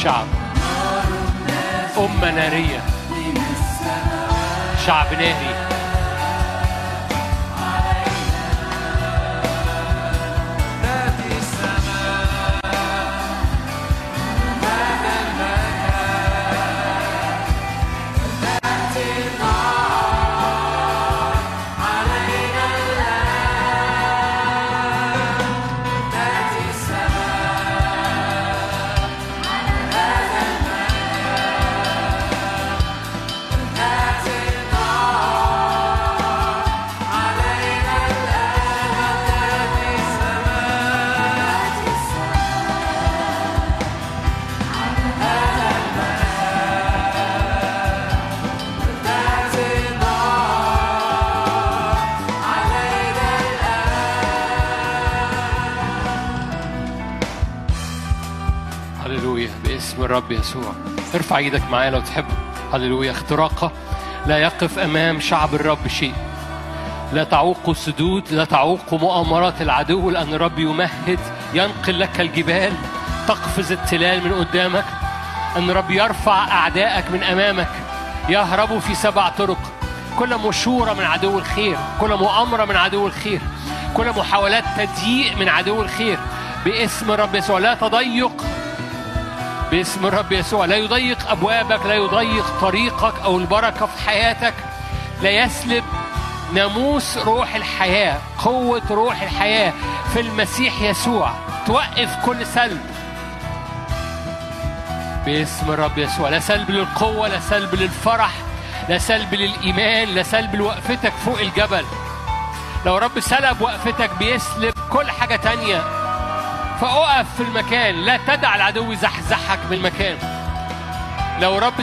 شعب، أمة نارية، شعب ناري. رب يسوع، ارفع ايدك معايا لو تحب. هللويا. اختراقة. لا يقف امام شعب الرب شيء، لا تعوق السدود، لا تعوق مؤامرات العدو، لان الرب يمهد، ينقل لك الجبال، تقفز التلال من قدامك. ان الرب يرفع اعدائك من امامك، يهربوا في 7 طرق. كل مشورة من عدو الخير، كل مؤامرة من عدو الخير، كل محاولات تضييق من عدو الخير، باسم الرب يسوع لا تضيق. باسم الرب يسوع لا يضيق أبوابك، لا يضيق طريقك أو البركة في حياتك. لا يسلب ناموس روح الحياة، قوة روح الحياة في المسيح يسوع توقف كل سلب باسم الرب يسوع. لا سلب للقوة، لا سلب للفرح، لا سلب للإيمان، لا سلب لوقفتك فوق الجبل. لو رب سلب وقفتك بيسلب كل حاجة تانية. فأقف في المكان، لا تدع العدو يزحزحك بالمكان. لو رب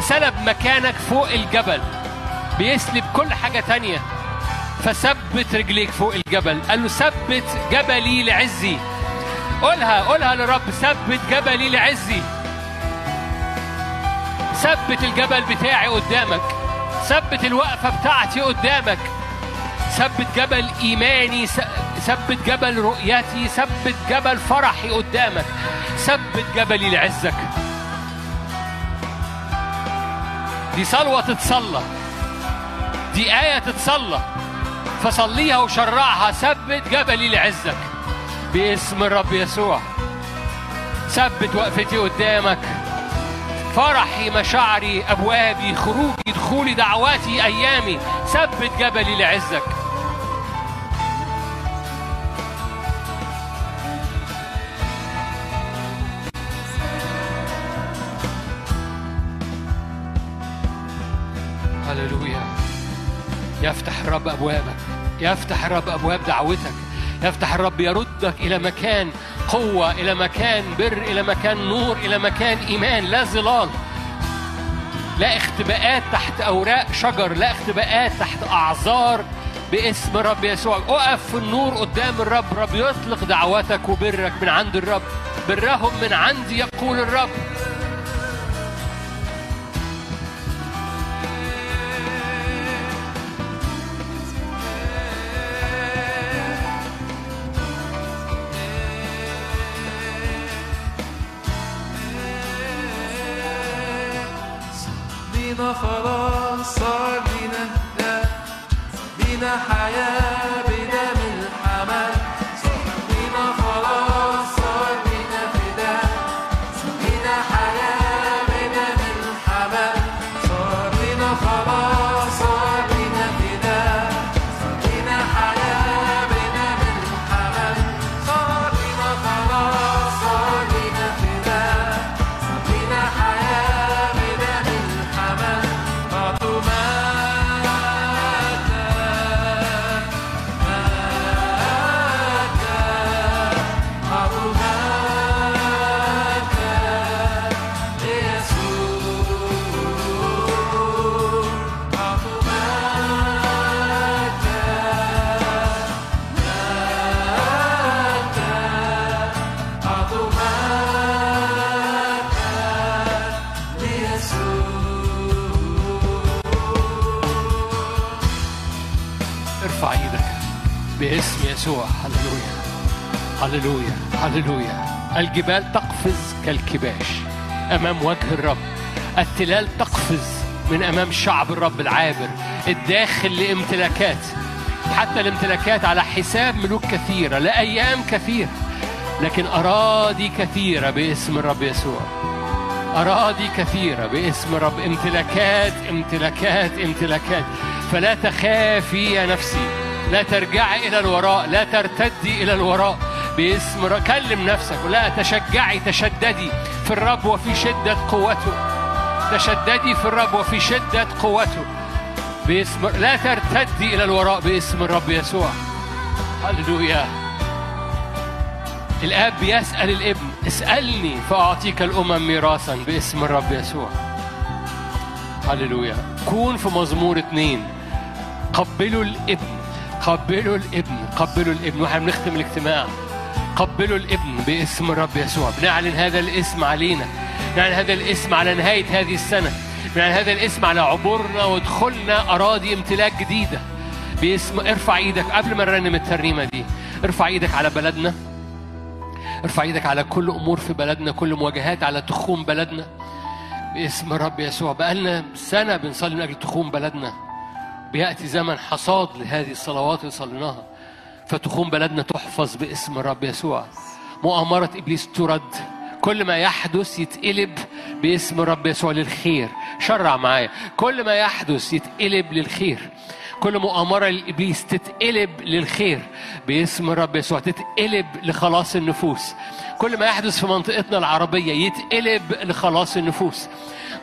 سلب مكانك فوق الجبل بيسلب كل حاجة تانية. فثبت رجليك فوق الجبل. قال له ثبت جبلي لعزي. قولها، قولها لرب، ثبت جبلي لعزي. ثبت الجبل بتاعي قدامك، ثبت الوقفة بتاعتي قدامك، ثبت جبل إيماني، ثبت جبل رؤيتي، ثبت جبل فرحي قدامك، ثبت جبلي لعزك. دي صلوة تتصلى، دي آية تتصلى، فصليها وشرعها. ثبت جبلي لعزك باسم الرب يسوع. ثبت وقفتي قدامك، فرحي، مشاعري، أبوابي، خروجي، دخولي، دعواتي، أيامي. ثبت جبلي لعزك. هللويا. يفتح الرب أبوابك، يفتح الرب أبواب دعوتك، يفتح الرب، يردك إلى مكان قوة، إلى مكان بر، إلى مكان نور، إلى مكان إيمان. لا ظلال، لا اختباءات تحت أوراق شجر، لا اختباءات تحت أعذار، باسم الرب يسوع. اقف في النور قدام الرب. رب يطلق دعواتك وبرك من عند الرب. برهم من عندي يقول الرب. صار بينا خلاص، صار بينا هدى، صار بينا حياة، بينا ملحمة. صار بينا خلاص، صار بينا فدا، صار بينا حياة، بينا ملحمة. صار بينا خلاص، صار بينا فدا، صار بينا حياة، بينا ملحمة. صار بينا خلاص، صار بينا فدا، صار بينا حياة، بينا ملحمة. باسم يسوع. هللويا هللويا هللويا. الجبال تقفز كالكباش أمام وجه الرب. التلال تقفز من أمام شعب الرب العابر الداخل لامتلاكات، حتى الامتلاكات على حساب ملوك كثيرة لأيام كثيرة، لكن أراضي كثيرة باسم الرب يسوع. أراضي كثيرة باسم الرب. امتلاكات امتلاكات امتلاكات. فلا تخافي يا نفسي، لا ترجعي إلى الوراء، لا ترتدي إلى الوراء باسم رب. كلم نفسك، لا تشجعي، تشددي في الرب وفي شدة قوته. تشددي في الرب وفي شدة قوته باسم. لا ترتدي إلى الوراء باسم الرب يسوع. هللويا. الآب يسأل الابن اسألني فأعطيك الأمم ميراثا باسم الرب يسوع. هللويا. كون في مزمور 2. قبلوا الابن، قبلوا الابن، قبلوا الابن. واحنا بنختم الاجتماع قبلوا الابن باسم الرب يسوع. بنعلن هذا الاسم علينا، بنعلن هذا الاسم على نهاية هذه السنة، بنعلن هذا الاسم على عبورنا ودخولنا أراضي امتلاك جديدة باسم. ارفع ايدك قبل ما نرنم الترنيمة دي. ارفع ايدك على بلدنا، ارفع ايدك على كل أمور في بلدنا، كل مواجهات على تخوم بلدنا باسم الرب يسوع. بقالنا سنة بنصلي من أجل تخوم بلدنا. بيأتي زمن حصاد لهذه الصلوات اللي صليناها، فتخوم بلدنا تحفظ باسم الرب يسوع. مؤامرة إبليس ترد. كل ما يحدث يتقلب باسم الرب يسوع للخير. شرع معايا، كل ما يحدث يتقلب للخير. كل مؤامرة لإبليس تتقلب للخير باسم الرب يسوع، تتقلب لخلاص النفوس. كل ما يحدث في منطقتنا العربية يتقلب لخلاص النفوس.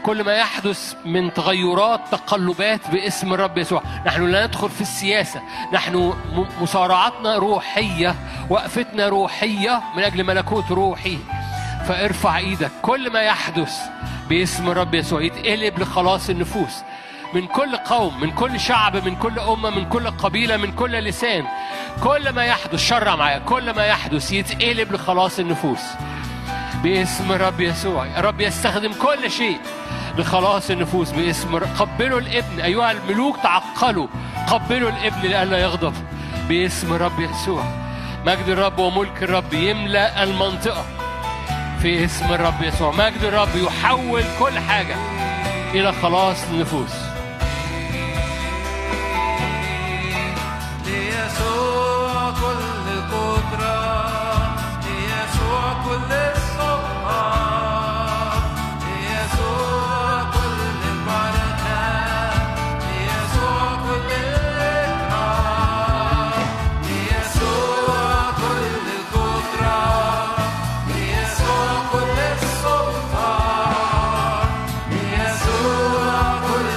كل ما يحدث من تغيرات تقلبات باسم الرب يسوع. نحن لا ندخل في السياسة، نحن مصارعتنا روحية، وقفتنا روحية من أجل ملكوت روحي. فارفع إيدك. كل ما يحدث باسم الرب يسوع يتقلب لخلاص النفوس. من كل قوم، من كل شعب، من كل أمة، من كل قبيلة، من كل لسان. كل ما يحدث، شرع معايا، كل ما يحدث يتقلب لخلاص النفوس باسم الرب يسوع. الرب يستخدم كل شيء لخلاص النفوس باسم. قبلوا الابن أيها الملوك، تعقلوا، قبلوا الابن لئلا يغضب باسم الرب يسوع. مجد الرب وملك الرب يملأ المنطقة في اسم الرب يسوع. مجد الرب يحول كل حاجة إلى خلاص النفوس. ليسوع كل قدرة، ليسوع كل السلطان، ليسوع كل البركة، ليسوع كل الإكرام، ليسوع كل القدرة، ليسوع كل السلطان، ليسوع كل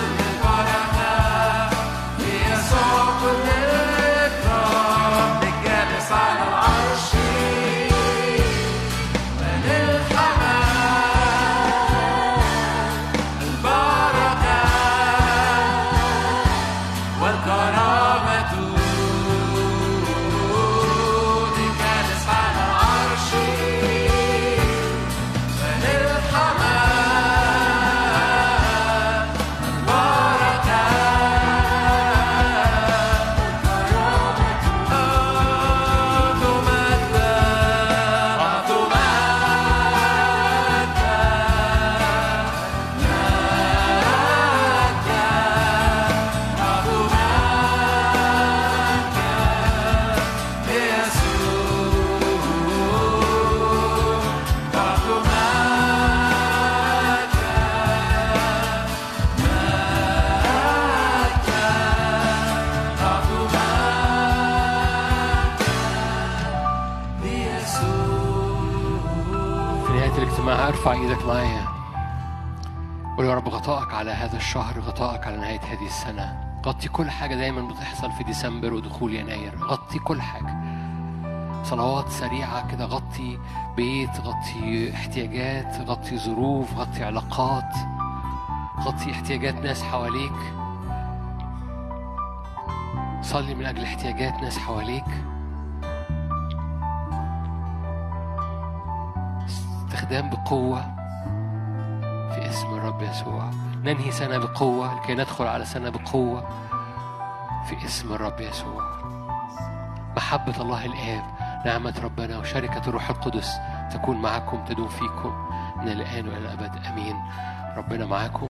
نهاية الاجتماع ارفع ايدك معايا قول يا رب غطائك على هذا الشهر، غطائك على نهاية هذه السنة، غطي كل حاجة دايما بتحصل في ديسمبر ودخول يناير، غطي كل حاجة. صلوات سريعة كده، غطي بيت، غطي احتياجات، غطي ظروف، غطي علاقات، غطي احتياجات ناس حواليك. صلي من أجل احتياجات ناس حواليك، استخدام بقوة في اسم الرب يسوع. ننهي سنة بقوة لكي ندخل على سنة بقوة في اسم الرب يسوع. محبة الله الآب، نعمة ربنا، وشركة الروح القدس تكون معكم، تدوم فيكم من الآن وإلى الأبد. أمين. ربنا معكم.